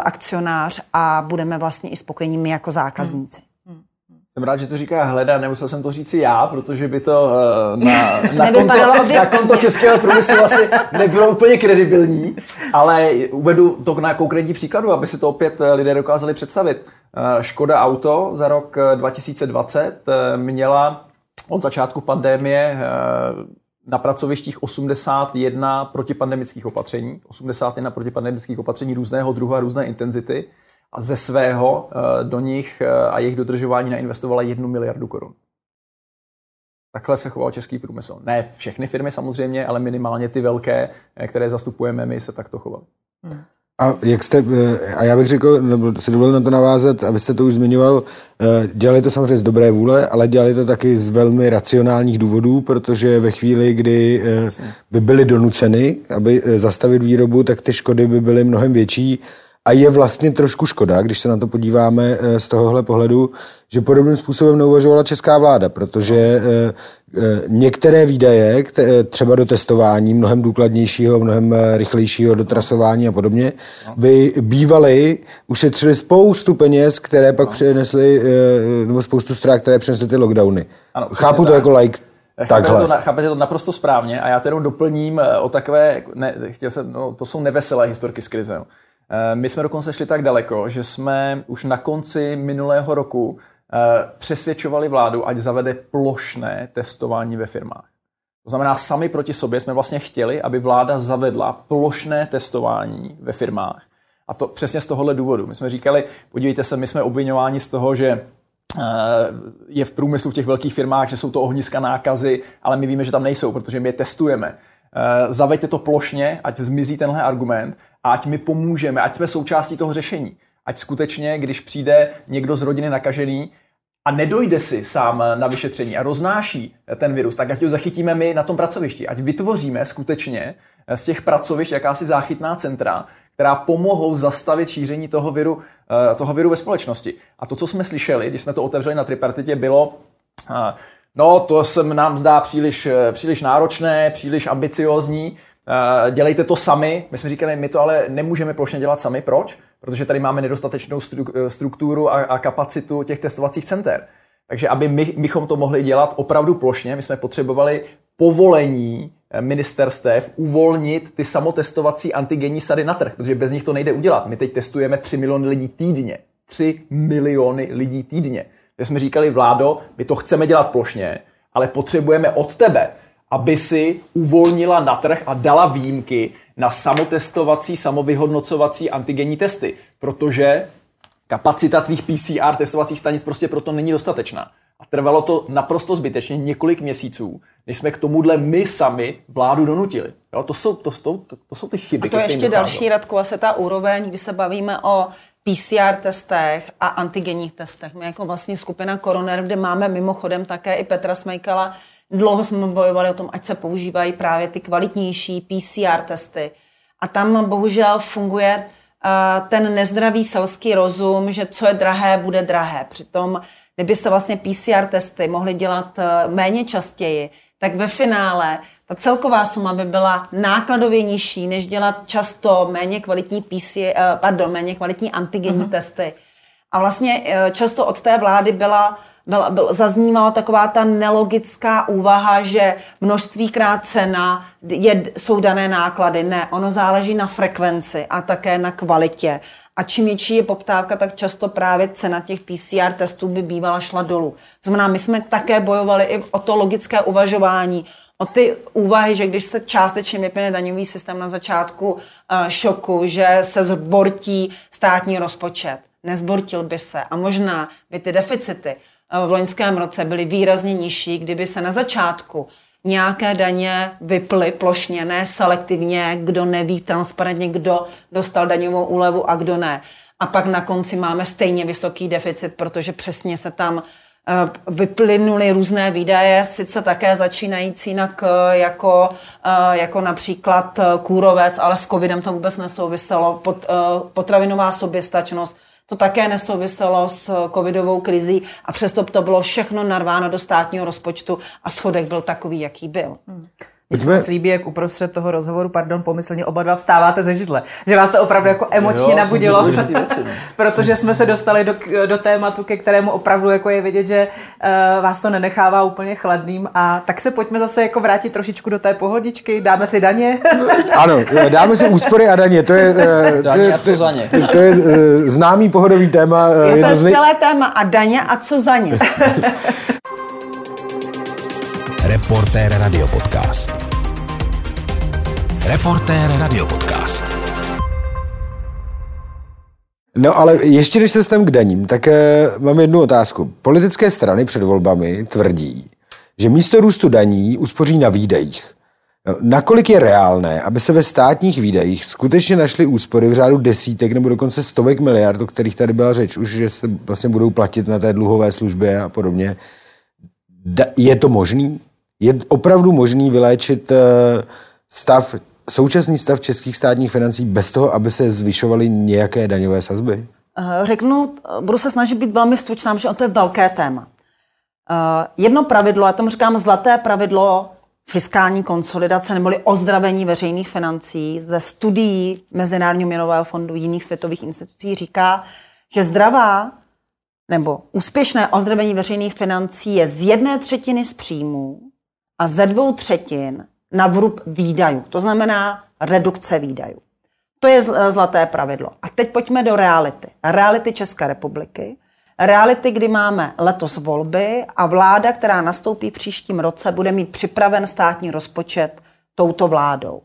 akcionář a budeme vlastně i spokojení my jako zákazníci. Jsem rád, že to říká Helena, nemusel jsem to říct já, protože by to na konto českého průmyslu asi nebylo úplně kredibilní, ale uvedu to na konkrétní příkladu, aby si to opět lidé dokázali představit. Škoda Auto za rok 2020 měla od začátku pandemie na pracovištích 81 protipandemických opatření, 81 protipandemických opatření různého druhu a různé intenzity. A ze svého do nich a jejich dodržování nainvestovala 1 miliardu korun. Takhle se choval český průmysl. Ne všechny firmy samozřejmě, ale minimálně ty velké, které zastupujeme my, se takto chovaly. A já bych řekl, nebo si dovolil na to navázat, a vy jste to už zmiňoval, dělali to samozřejmě z dobré vůle, ale dělali to taky z velmi racionálních důvodů, protože ve chvíli, kdy by byly donuceny, aby zastavit výrobu, tak ty škody by byly mnohem větší. A je vlastně trošku škoda, když se na to podíváme z tohohle pohledu, že podobným způsobem neuvažovala česká vláda, protože některé výdaje, třeba do testování, mnohem důkladnějšího, mnohem rychlejšího, do trasování a podobně, by bývaly, ušetřili spoustu peněz, které pak přinesly, nebo spoustu ztrát, které přinesly ty lockdowny. Ano, chápu to jako laik. Chápete to naprosto správně a já to jenom doplním o takové, to jsou neveselé historky z krize. No. My jsme dokonce šli tak daleko, že jsme už na konci minulého roku přesvědčovali vládu, ať zavede plošné testování ve firmách. To znamená, sami proti sobě jsme vlastně chtěli, aby vláda zavedla plošné testování ve firmách. A to přesně z tohohle důvodu. My jsme říkali, podívejte se, my jsme obviňováni z toho, že je v průmyslu v těch velkých firmách, že jsou to ohniska nákazy, ale my víme, že tam nejsou, protože my je testujeme. Zaveďte to plošně, ať zmizí tenhle argument a ať my pomůžeme, ať jsme součástí toho řešení. Ať skutečně, když přijde někdo z rodiny nakažený a nedojde si sám na vyšetření a roznáší ten virus, tak ať ho zachytíme my na tom pracovišti. Ať vytvoříme skutečně z těch pracovišť jakási záchytná centra, která pomohou zastavit šíření toho viru ve společnosti. A to, co jsme slyšeli, když jsme to otevřeli na tripartitě, bylo... No, to se nám zdá příliš náročné, příliš ambiciózní. Dělejte to sami. My jsme říkali, my to ale nemůžeme plošně dělat sami. Proč? Protože tady máme nedostatečnou strukturu a kapacitu těch testovacích center. Takže aby bychom to mohli dělat opravdu plošně, my jsme potřebovali povolení ministerstev uvolnit ty samotestovací antigenní sady na trh, protože bez nich to nejde udělat. My teď testujeme 3 miliony lidí týdně. 3 miliony lidí týdně. Že jsme říkali, vládo, my to chceme dělat plošně, ale potřebujeme od tebe, aby si uvolnila na trh a dala výjimky na samotestovací, samovyhodnocovací antigenní testy, protože kapacita tvých PCR testovacích stanic prostě proto není dostatečná. A trvalo to naprosto zbytečně několik měsíců, než jsme k tomuhle my sami vládu donutili. Jo, to jsou ty chyby, které ještě další, Radku, asi ta úroveň, kdy se bavíme o PCR testech a antigenních testech. My jako vlastně skupina Koroner, kde máme mimochodem také i Petra Smajkala, dlouho jsme bojovali o tom, ať se používají právě ty kvalitnější PCR testy. A tam bohužel funguje ten nezdravý selský rozum, že co je drahé, bude drahé. Přitom, kdyby se vlastně PCR testy mohly dělat méně častěji, tak ve finále ta celková suma by byla nákladově nižší, než dělat často méně kvalitní antigenní testy. A vlastně často od té vlády zaznívala taková ta nelogická úvaha, že množstvíkrát cena jsou dané náklady. Ne, ono záleží na frekvenci a také na kvalitě. A čím větší je poptávka, tak často právě cena těch PCR testů by bývala šla dolů. Znamená, my jsme také bojovali i o to logické uvažování, o ty úvahy, že když se částečně vypne daňový systém na začátku šoku, že se zbortí státní rozpočet. Nezbortil by se a možná by ty deficity v loňském roce byly výrazně nižší, kdyby se na začátku nějaké daně vyply plošně, ne selektivně, kdo neví transparentně, kdo dostal daňovou úlevu a kdo ne. A pak na konci máme stejně vysoký deficit, protože přesně se tam vyplynuly různé výdaje, sice také začínající jinak jako například kůrovec, ale s covidem to vůbec nesouviselo, potravinová soběstačnost, to také nesouviselo s covidovou krizí a přesto to bylo všechno narváno do státního rozpočtu a schodek byl takový, jaký byl. Mně se líbí, jak uprostřed toho rozhovoru, pomyslně oba dva vstáváte ze židle. Že vás to opravdu jako emočně nabudilo, protože jsme se dostali do tématu, ke kterému opravdu jako je vidět, že vás to nenechává úplně chladným. A tak se pojďme zase jako vrátit trošičku do té pohodičky, dáme si daně. Ano, dáme si úspory a daně. To je známý pohodový téma. Je to skvělé téma a daně a co za ně. Reportér Radiopodcast. No ale ještě než se tam k daním, tak mám jednu otázku. Politické strany před volbami tvrdí, že místo růstu daní uspoří na výdajích. No, nakolik je reálné, aby se ve státních výdajích skutečně našly úspory v řádu desítek nebo dokonce stovek miliard, o kterých tady byla řeč, už že se vlastně budou platit na té dluhové službě a podobně. Je to možný? Je opravdu možný vyléčit současný stav českých státních financí bez toho, aby se zvyšovaly nějaké daňové sazby? Budu se snažit být velmi stručná, protože to je velké téma. Jedno pravidlo, já tomu říkám zlaté pravidlo fiskální konsolidace neboli ozdravení veřejných financí ze studií Mezinárodního měnového fondu jiných světových institucí říká, že zdravá nebo úspěšné ozdravení veřejných financí je z 1/3 z příjmů a ze 2/3 na vrub výdajů. To znamená redukce výdajů. To je zlaté pravidlo. A teď pojďme do reality. Reality České republiky. Reality, kdy máme letos volby a vláda, která nastoupí v příštím roce, bude mít připraven státní rozpočet touto vládou.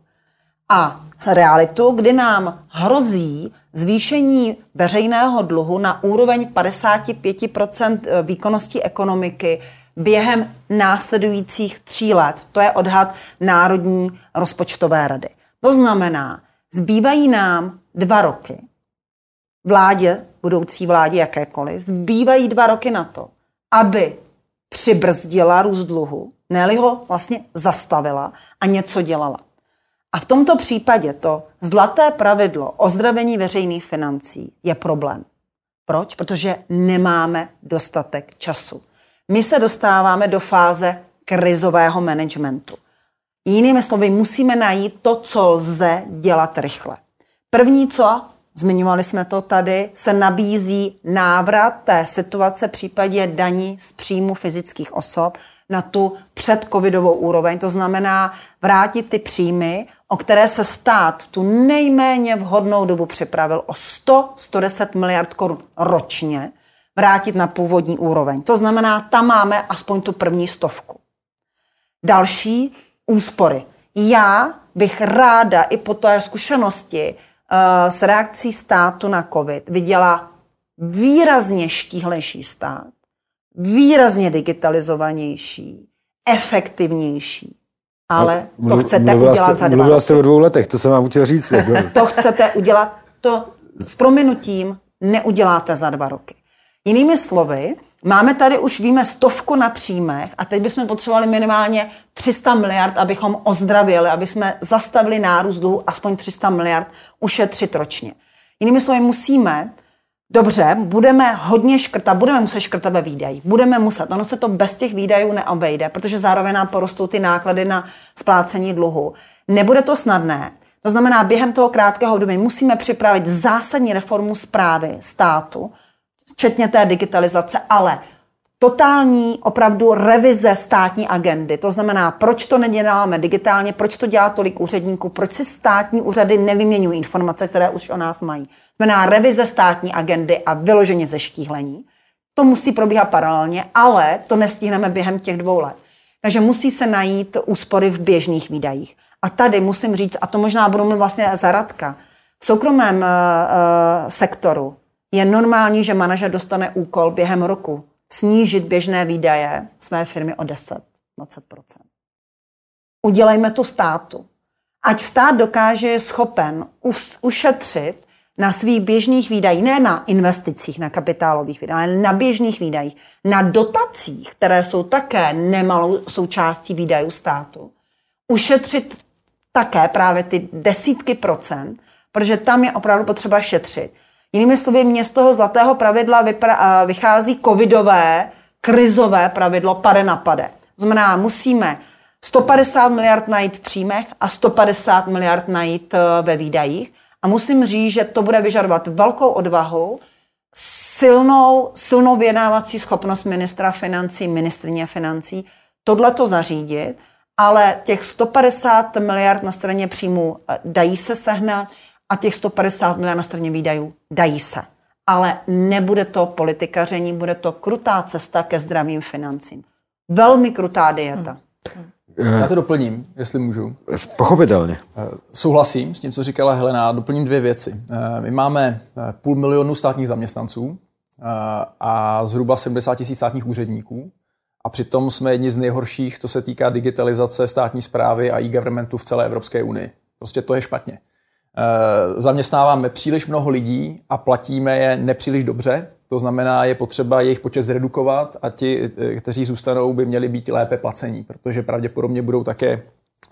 A realitu, kdy nám hrozí zvýšení veřejného dluhu na úroveň 55% výkonnosti ekonomiky během následujících 3 let. To je odhad Národní rozpočtové rady. To znamená, zbývají nám 2 roky vládě, budoucí vládě jakékoliv, zbývají 2 roky na to, aby přibrzdila růst dluhu, ne-li ho vlastně zastavila a něco dělala. A v tomto případě to zlaté pravidlo ozdravení veřejných financí je problém. Proč? Protože nemáme dostatek času. My se dostáváme do fáze krizového managementu. Jinými slovy, musíme najít to, co lze dělat rychle. První co, zmiňovali jsme to tady, se nabízí návrat té situace v případě daní z příjmu fyzických osob na tu předcovidovou úroveň. To znamená vrátit ty příjmy, o které se stát v tu nejméně vhodnou dobu připravil o 100-110 miliard korun ročně, vrátit na původní úroveň. To znamená, tam máme aspoň tu první 100. Další úspory. Já bych ráda i po té zkušenosti s reakcí státu na COVID viděla výrazně štíhlejší stát, výrazně digitalizovanější, efektivnější. Ale to chcete udělat za 2 roky. Mluvila jste o 2 letech, to jsem vám chtěl říct. To chcete udělat, to s prominutím neuděláte za 2 roky. Jinými slovy, máme tady už, víme, 100 na příjmech a teď bychom potřebovali minimálně 300 miliard, abychom ozdravili, aby jsme zastavili nárůst dluhu, aspoň 300 miliard ušetřit ročně. Jinými slovy, musíme, dobře, budeme hodně škrtat, budeme muset škrtat ve výdajích, budeme muset, ono se to bez těch výdajů neobejde, protože zároveň nám porostou ty náklady na splácení dluhu. Nebude to snadné, to znamená, během toho krátkého období musíme připravit zásadní reformu správy státu, včetně té digitalizace, ale totální opravdu revize státní agendy. To znamená, proč to neděláme digitálně, proč to dělá tolik úředníků, proč si státní úřady nevyměňují informace, které už o nás mají. To znamená revize státní agendy a vyloženě zeštíhlení. To musí probíhat paralelně, ale to nestihneme během těch 2 let. Takže musí se najít úspory v běžných výdajích. A tady musím říct, a to možná budu mluvit vlastně za Radka, v soukromém sektoru je normální, že manažer dostane úkol během roku snížit běžné výdaje své firmy o 10-20%. Udělejme to státu. Ať stát dokáže, je schopen ušetřit na svých běžných výdajích, ne na investicích, na kapitálových výdajích, ale na běžných výdajích, na dotacích, které jsou také nemalou součástí výdajů státu. Ušetřit také právě ty 10%, protože tam je opravdu potřeba šetřit. Jinými slovy, mě z toho zlatého pravidla vychází covidové, krizové pravidlo pade na pade. Znamená, musíme 150 miliard najít v příjmech a 150 miliard najít ve výdajích. A musím říct, že to bude vyžadovat velkou odvahu, silnou vyjednávací schopnost ministra financí, ministryně financí, tohle to zařídit, ale těch 150 miliard na straně příjmů dají se sehnat, a těch 150 miliard na straně výdajů dají se. Ale nebude to politikaření, bude to krutá cesta ke zdravým financím. Velmi krutá dieta. Já to doplním, jestli můžu. Pochopitelně. Souhlasím s tím, co říkala Helena. Doplním 2 věci. My máme 500 000 státních zaměstnanců a zhruba 70 000 státních úředníků. A přitom jsme jedni z nejhorších, co se týká digitalizace státní správy a e-governmentu v celé Evropské unii. Prostě to je špatně. Zaměstnáváme příliš mnoho lidí a platíme je nepříliš dobře, to znamená, je potřeba jejich počet zredukovat a ti, kteří zůstanou, by měli být lépe placení, protože pravděpodobně budou také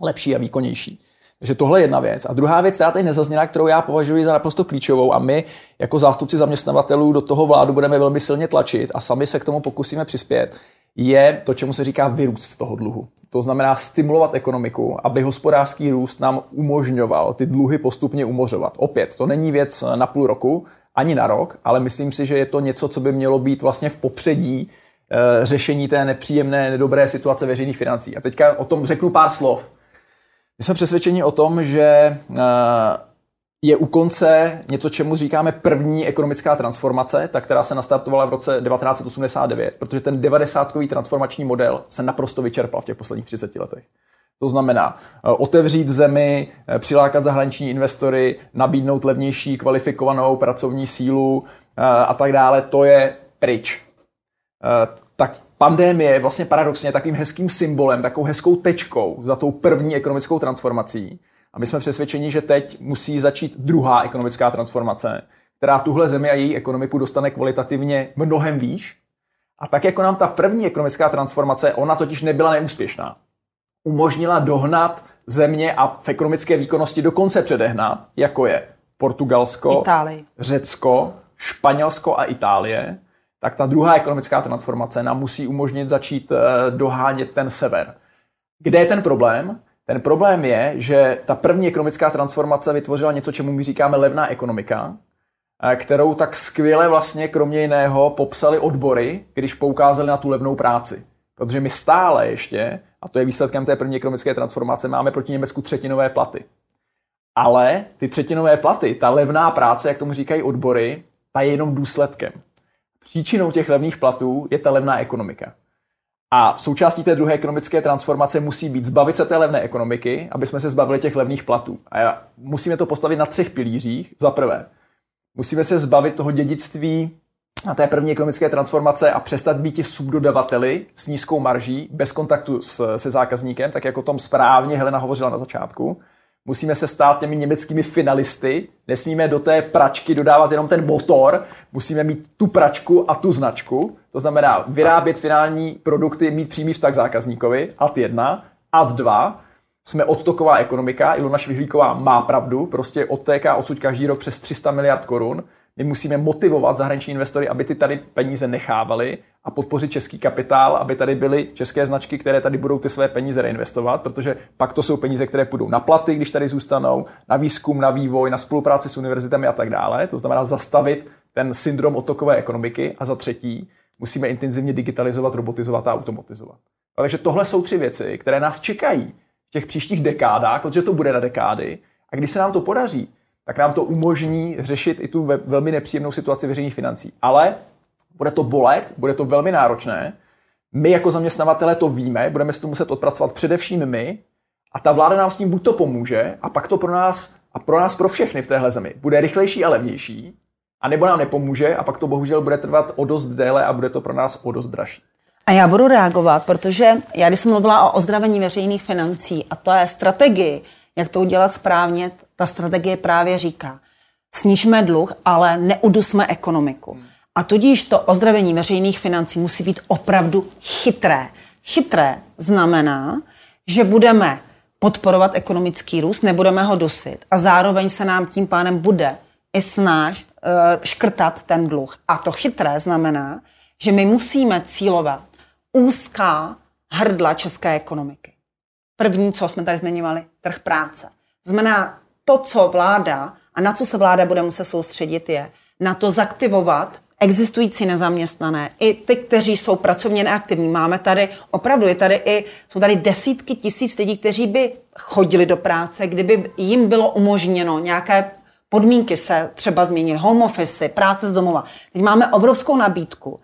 lepší a výkonnější. Takže tohle je jedna věc. A druhá věc, která tady nezazněla, kterou já považuji za naprosto klíčovou a my jako zástupci zaměstnavatelů do toho vládu budeme velmi silně tlačit a sami se k tomu pokusíme přispět, je to, čemu se říká vyrůst z toho dluhu. To znamená stimulovat ekonomiku, aby hospodářský růst nám umožňoval ty dluhy postupně umořovat. Opět, to není věc na půl roku, ani na rok, ale myslím si, že je to něco, co by mělo být vlastně v popředí řešení té nepříjemné, nedobré situace veřejných financí. A teďka o tom řeknu pár slov. My jsme přesvědčeni o tom, že je u konce něco, čemu říkáme první ekonomická transformace, ta, která se nastartovala v roce 1989, protože ten 90-kový transformační model se naprosto vyčerpal v těch posledních 30 letech. To znamená otevřít zemi, přilákat zahraniční investory, nabídnout levnější, kvalifikovanou pracovní sílu a tak dále, to je pryč. Tak pandemie je vlastně paradoxně takovým hezkým symbolem, takovou hezkou tečkou za tou první ekonomickou transformací. A my jsme přesvědčeni, že teď musí začít druhá ekonomická transformace, která tuhle zemi a její ekonomiku dostane kvalitativně mnohem výš. A tak jako nám ta první ekonomická transformace, ona totiž nebyla neúspěšná. Umožnila dohnat země a v ekonomické výkonnosti dokonce předehnat, jako je Portugalsko, Itálii, Řecko, Španělsko a Itálie, tak ta druhá ekonomická transformace nám musí umožnit začít dohánět ten sever. Kde je ten problém? Ten problém je, že ta první ekonomická transformace vytvořila něco, čemu my říkáme levná ekonomika, kterou tak skvěle vlastně kromě jiného popsali odbory, když poukázali na tu levnou práci. Protože my stále ještě, a to je výsledkem té první ekonomické transformace, máme proti Německu třetinové platy. Ale ty třetinové platy, ta levná práce, jak tomu říkají odbory, ta je jenom důsledkem. Příčinou těch levných platů je ta levná ekonomika. A součástí té druhé ekonomické transformace musí být zbavit se té levné ekonomiky, aby jsme se zbavili těch levných platů. A musíme to postavit na třech pilířích. Za prvé, musíme se zbavit toho dědictví na té první ekonomické transformace a přestat být ti subdodavateli s nízkou marží, bez kontaktu se zákazníkem, tak jak o tom správně Helena hovořila na začátku. Musíme se stát těmi německými finalisty, nesmíme do té pračky dodávat jenom ten motor, musíme mít tu pračku a tu značku, to znamená vyrábět finální produkty, mít přímý vztah zákazníkovi, ad 1, ad 2. Jsme odtoková ekonomika, Ilona Švihlíková má pravdu, prostě odtéká odsud každý rok přes 300 miliard korun. My musíme motivovat zahraniční investory, aby ty tady peníze nechávali a podpořit český kapitál, aby tady byly české značky, které tady budou ty své peníze reinvestovat, protože pak to jsou peníze, které půjdou na platy, když tady zůstanou, na výzkum, na vývoj, na spolupráci s univerzitami a tak dále. To znamená zastavit ten syndrom odtokové ekonomiky. A za třetí, musíme intenzivně digitalizovat, robotizovat a automatizovat. Takže tohle jsou tři věci, které nás čekají v těch příštích dekádách, protože to bude na dekády. A když se nám to podaří, tak nám to umožní řešit i tu velmi nepříjemnou situaci veřejných financí. Ale bude to bolet, bude to velmi náročné. My jako zaměstnavatelé to víme, budeme si to muset odpracovat především my a ta vláda nám s tím buď to pomůže a pak to pro nás a pro všechny v téhle zemi bude rychlejší a levnější, anebo nám nepomůže a pak to bohužel bude trvat o dost déle a bude to pro nás o dost dražší. A já budu reagovat, protože já když jsem mluvila o ozdravení veřejných financí a to je strategii, jak to udělat správně, ta strategie právě říká, snížme dluh, ale neudusme ekonomiku. A tudíž to ozdravení veřejných financí musí být opravdu chytré. Chytré znamená, že budeme podporovat ekonomický růst, nebudeme ho dusit a zároveň se nám tím pádem bude i snáš škrtat ten dluh. A to chytré znamená, že my musíme cílovat úzká hrdla české ekonomiky. První, co jsme tady zmiňovali, trh práce. Znamená to, co vláda a na co se vláda bude muset soustředit, je na to zaktivovat existující nezaměstnané, i ty, kteří jsou pracovně neaktivní. Máme tady, opravdu je tady jsou tady desítky tisíc lidí, kteří by chodili do práce, kdyby jim bylo umožněno nějaké podmínky se třeba změnily, home office, práce z domova. Teď máme obrovskou nabídku.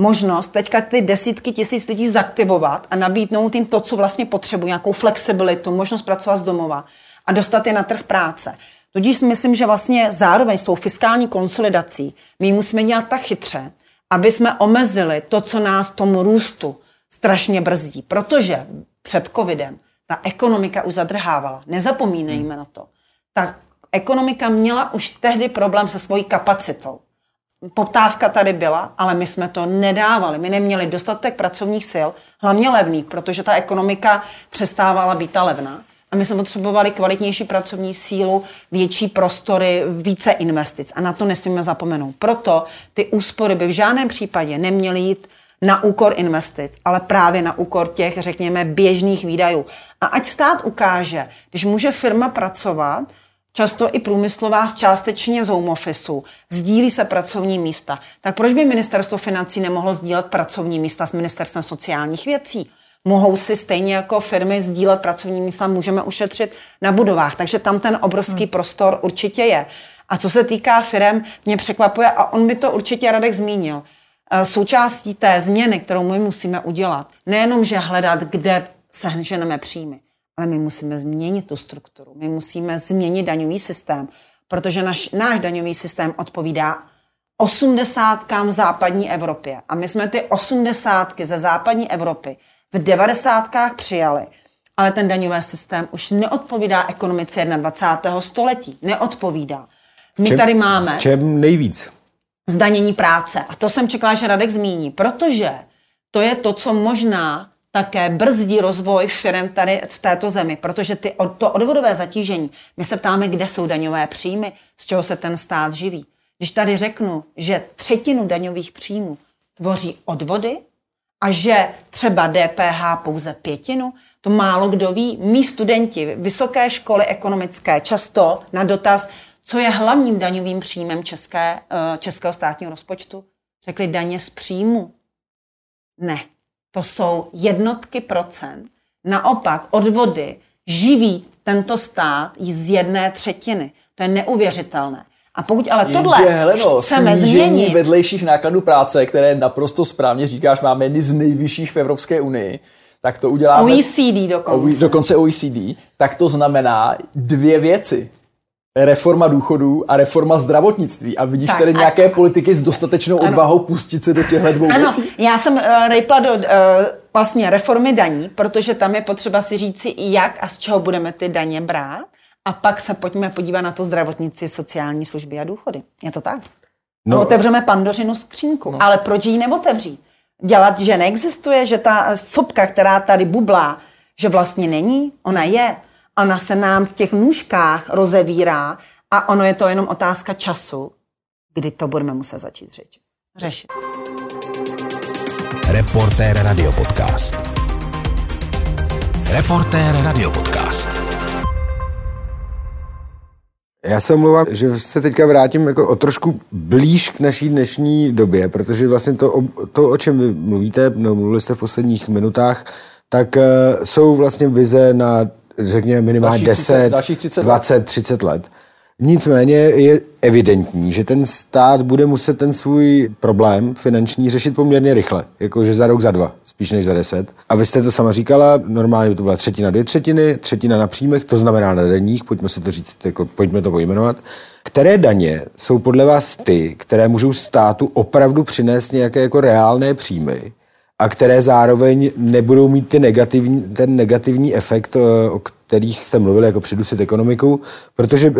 Možnost teďka ty desítky tisíc lidí zaktivovat a nabídnout jim to, co vlastně potřebují, nějakou flexibilitu, možnost pracovat z domova a dostat je na trh práce. Tudíž myslím, že vlastně zároveň s tou fiskální konsolidací my musíme dělat tak chytře, aby jsme omezili to, co nás tomu růstu strašně brzdí. Protože před covidem ta ekonomika už zadrhávala. Nezapomínejme na to. Ta ekonomika měla už tehdy problém se svojí kapacitou. Poptávka tady byla, ale my jsme to nedávali. My neměli dostatek pracovních sil, hlavně levných, protože ta ekonomika přestávala být ta levná. A my jsme potřebovali kvalitnější pracovní sílu, větší prostory, více investic. A na to nesmíme zapomenout. Proto ty úspory by v žádném případě neměly jít na úkor investic, ale právě na úkor těch, řekněme, běžných výdajů. A ať stát ukáže, když může firma pracovat, často i průmyslová částečně z home office, sdílí se pracovní místa. Tak proč by ministerstvo financí nemohlo sdílet pracovní místa s ministerstvem sociálních věcí? Mohou si stejně jako firmy sdílet pracovní místa, můžeme ušetřit na budovách. Takže tam ten obrovský prostor určitě je. A co se týká firem, mě překvapuje, a on by to určitě Radek zmínil, součástí té změny, kterou my musíme udělat, nejenom, že hledat, kde sehneme příjmy, ale my musíme změnit tu strukturu, my musíme změnit daňový systém, protože náš daňový systém odpovídá 80kám v západní Evropě. A my jsme ty 80ky ze západní Evropy v 90kách přijali, ale ten daňový systém už neodpovídá ekonomice 21. století, neodpovídá. my tady máme. V čem nejvíc? Zdanění práce. A to jsem čekala, že Radek zmíní, protože to je to, co možná také brzdí rozvoj firem tady v této zemi, protože to odvodové zatížení, my se ptáme, kde jsou daňové příjmy, z čeho se ten stát živí. Když tady řeknu, že 1/3 daňových příjmů tvoří odvody a že třeba DPH pouze 1/5, to málo kdo ví. Mí studenti Vysoké školy ekonomické často na dotaz, co je hlavním daňovým příjmem českého státního rozpočtu, řekli daně z příjmu. Ne, to jsou jednotky procent. Naopak odvody živí tento stát z 1/3. To je neuvěřitelné. A pokud ale tohle chceme změnit... vedlejších nákladů práce, které naprosto správně říkáš, máme jedny z nejvyšších v Evropské unii, tak to uděláme... OECD dokonce. Dokonce OECD. Tak to znamená dvě věci. Reforma důchodů a reforma zdravotnictví. A vidíš tak, tady nějaké politiky s dostatečnou odvahou pustit se do těchto dvou věcí? Ano, já jsem rejpla do vlastně reformy daní, protože tam je potřeba si říct, jak a z čeho budeme ty daně brát. A pak se pojďme podívat na to zdravotnictví, sociální služby a důchody. Je to tak? No, otevřeme Pandořinu skřínku. No. Ale proč ji neotevřít? Dělat, že neexistuje, že ta sopka, která tady bublá, že vlastně není, ona je. Ona se nám v těch nůžkách rozevírá a ono je to jenom otázka času, kdy to budeme muset začít řešit. Reportér Radiopodcast. Reportér Radiopodcast. Já se omlouvám, že se teďka vrátím jako o trošku blíž k naší dnešní době, protože vlastně to o čem vy mluvíte, no, mluvili jste v posledních minutách, tak jsou vlastně vize na, řekněme, minimálně 10, 20, 30 let. Nicméně je evidentní, že ten stát bude muset ten svůj problém finanční řešit poměrně rychle, jakože za rok, za dva, spíš než za 10. A vy jste to sama říkala, normálně by to byla 1/3, 2/3, 1/3 na příjmech, to znamená na daních, pojďme se to říct, jako, pojďme to pojmenovat. Které daně jsou podle vás ty, které můžou státu opravdu přinést nějaké jako reálné příjmy a které zároveň nebudou mít ten negativní efekt, o kterých jste mluvili, jako přidusit ekonomiku, protože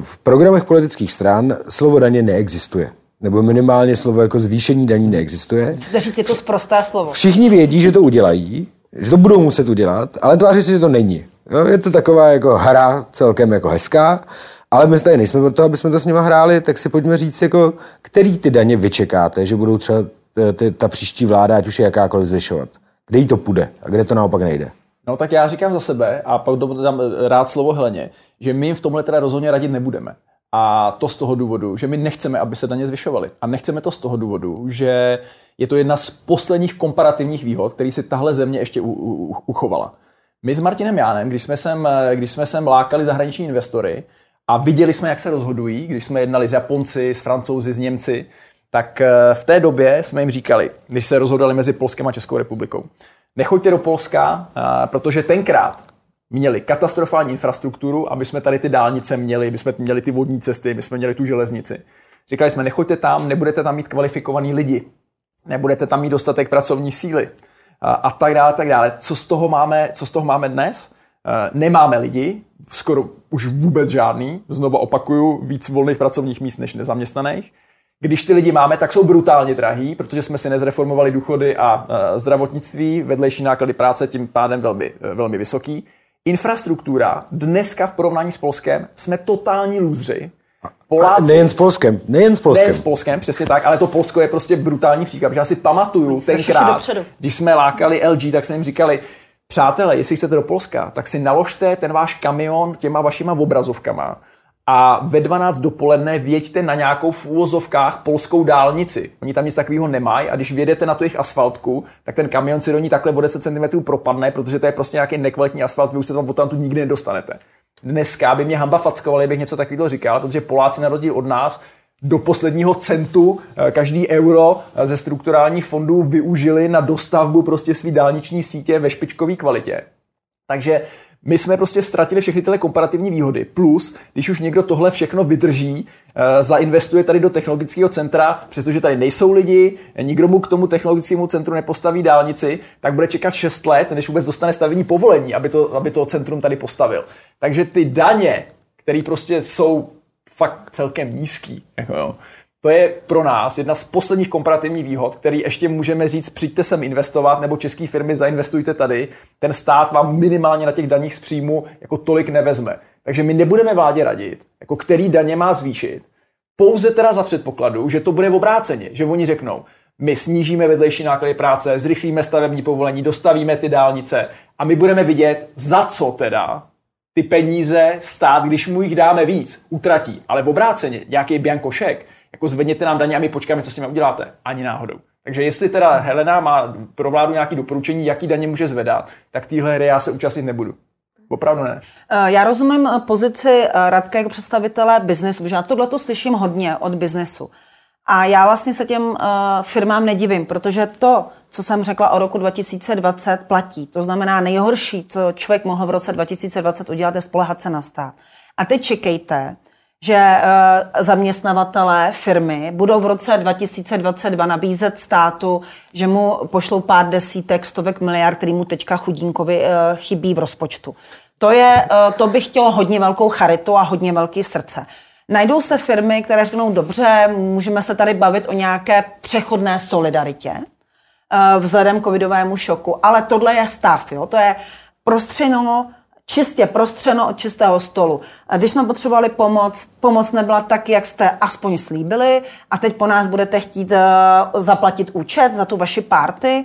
v programech politických stran slovo daně neexistuje. Nebo minimálně slovo jako zvýšení daní neexistuje. Je to sprosté slovo. Všichni vědí, že to udělají, že to budou muset udělat, ale tváří se, že to není. Jo, je to taková jako hra celkem jako hezká, ale my tady nejsme proto, aby jsme to s nima hráli, tak si pojďme říct, jako, který ty daně vyčekáte, že budou třeba ta příští vláda, ať už je jakákoliv, zvyšovat. Kde jí to půjde a kde to naopak nejde? No tak já říkám za sebe a pak dám rád slovo Heleně, že my jim v tomhle teda rozhodně radit nebudeme. A to z toho důvodu, že my nechceme, aby se daně zvyšovaly. A nechceme to z toho důvodu, že je to jedna z posledních komparativních výhod, který si tahle země ještě uchovala. My s Martinem Jáhnem, když jsme sem lákali zahraniční investory a viděli jsme, jak se rozhodují, když jsme jednali s Japonci, s Francouzi, s Němci, tak v té době jsme jim říkali, když se rozhodovali mezi Polskem a Českou republikou, nechoďte do Polska, protože tenkrát měli katastrofální infrastrukturu, aby jsme tady ty dálnice měli, my jsme měli ty vodní cesty, my jsme měli tu železnici. Říkali jsme, nechoďte tam, nebudete tam mít kvalifikovaný lidi, nebudete tam mít dostatek pracovní síly a tak dále, tak dále. Co z toho máme dnes? Nemáme lidi, skoro už vůbec žádný, znovu opakuju, víc volných pracovních míst než nezaměstnaných. Když ty lidi máme, tak jsou brutálně drahý, protože jsme si nezreformovali důchody a zdravotnictví, vedlejší náklady práce tím pádem velmi, velmi vysoký. Infrastruktura dneska v porovnání s Polskem jsme totální lůzři. Nejen s Polskem, přesně tak, ale to Polsko je prostě brutální příklad, protože já si pamatuju tenkrát, když jsme lákali LG, tak jsme jim říkali, přátelé, jestli chcete do Polska, tak si naložte ten váš kamion těma vašima obrazovkama a ve 12 dopoledne vjeďte na nějakou v úvozovkách polskou dálnici. Oni tam nic takového nemají a když vjedete na tu jejich asfaltku, tak ten kamion si do ní takhle o 10 cm propadne, protože to je prostě nějaký nekvalitní asfalt, vy už se tam odtamtud nikdy nedostanete. Dneska by mě hamba fackovala, kdybych něco takového říkal, protože Poláci na rozdíl od nás do posledního centu každý euro ze strukturálních fondů využili na dostavbu prostě svý dálniční sítě ve špičkové kvalitě. Takže my jsme prostě ztratili všechny tyhle komparativní výhody. Plus, když už někdo tohle všechno vydrží, zainvestuje tady do technologického centra, přestože tady nejsou lidi, nikdo mu k tomu technologickému centru nepostaví dálnici, tak bude čekat 6 let, než vůbec dostane stavební povolení, aby to centrum tady postavil. Takže ty daně, které prostě jsou fakt celkem nízký. Jako jo. To je pro nás jedna z posledních komparativních výhod, který ještě můžeme říct, přijďte sem investovat, nebo české firmy zainvestujte tady, ten stát vám minimálně na těch daních z příjmu jako tolik nevezme. Takže my nebudeme vládě radit, jako který daně má zvýšit, pouze teda za předpokladu, že to bude obráceně, že oni řeknou, my snížíme vedlejší náklady práce, zrychlíme stavební povolení, dostavíme ty dálnice a my budeme vidět, za co teda ty peníze stát, když mu jich dáme víc, utratí, ale obráceně, nějaký biankošek. Jako zvedněte nám daně a my počkáme, co s nimi uděláte. Ani náhodou. Takže jestli teda Helena má pro vládu nějaké doporučení, jaký daně může zvedat, tak téhle hry já se účastnit nebudu. Opravdu ne. Já rozumím pozici Radka jako představitele biznesu, protože já tohleto slyším hodně od biznesu. A já vlastně se těm firmám nedivím, protože to, co jsem řekla o roku 2020, platí. To znamená, nejhorší, co člověk mohl v roce 2020 udělat, je spolehat se na stát. A teď čekejte, že zaměstnavatelé firmy budou v roce 2022 nabízet státu, že mu pošlou pár desítek, stovek miliard, který mu teďka chudínkovi chybí v rozpočtu. To by chtělo hodně velkou charitu a hodně velký srdce. Najdou se firmy, které řeknou, dobře, můžeme se tady bavit o nějaké přechodné solidaritě vzhledem covidovému šoku, ale tohle je stav, jo? To je prostřeno od čistého stolu. Když jsme potřebovali pomoc nebyla tak, jak jste aspoň slíbili a teď po nás budete chtít zaplatit účet za tu vaši party,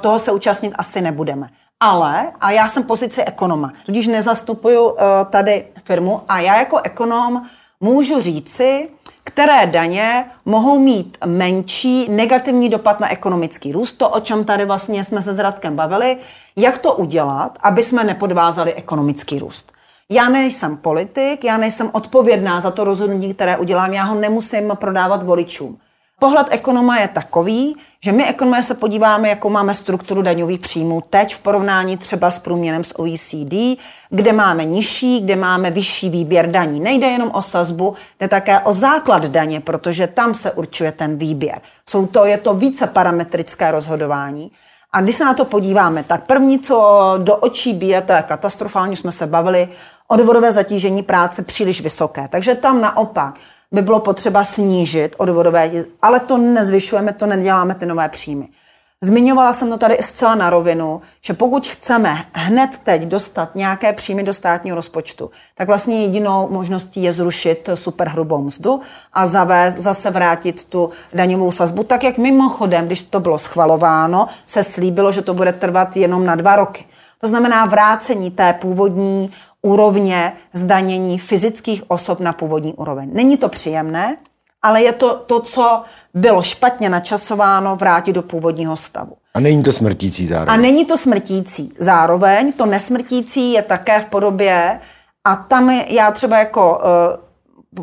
toho se účastnit asi nebudeme. Ale, a já jsem pozici ekonoma, tudíž nezastupuju tady firmu a já jako ekonom můžu říci, které daně mohou mít menší negativní dopad na ekonomický růst, to, o čem tady vlastně jsme se s Radkem bavili, jak to udělat, aby jsme nepodvázali ekonomický růst. Já nejsem politik, já nejsem odpovědná za to rozhodnutí, které udělám, já ho nemusím prodávat voličům. Pohled ekonoma je takový, že my ekonomé se podíváme, jakou máme strukturu daňových příjmů teď v porovnání třeba s průměrem z OECD, kde máme nižší, kde máme vyšší výběr daní. Nejde jenom o sazbu, jde také o základ daně, protože tam se určuje ten výběr. Je to více parametrické rozhodování. A když se na to podíváme, tak první, co do očí bije, to je katastrofálně, jsme se bavili, odvodové zatížení práce příliš vysoké. Takže tam naopak by bylo potřeba snížit odvodové, ale to nezvyšujeme, to neděláme ty nové příjmy. Zmiňovala jsem to tady zcela na rovinu, že pokud chceme hned teď dostat nějaké příjmy do státního rozpočtu, tak vlastně jedinou možností je zrušit superhrubou mzdu a zase vrátit tu daňovou sazbu. Tak jak mimochodem, když to bylo schvalováno, se slíbilo, že to bude trvat jenom na 2 roky. To znamená vrácení té původní úrovně zdanění fyzických osob na původní úroveň. Není to příjemné, ale je to, co bylo špatně načasováno, vrátit do původního stavu. A není to smrtící zároveň. To nesmrtící je také v podobě, a tam já třeba jako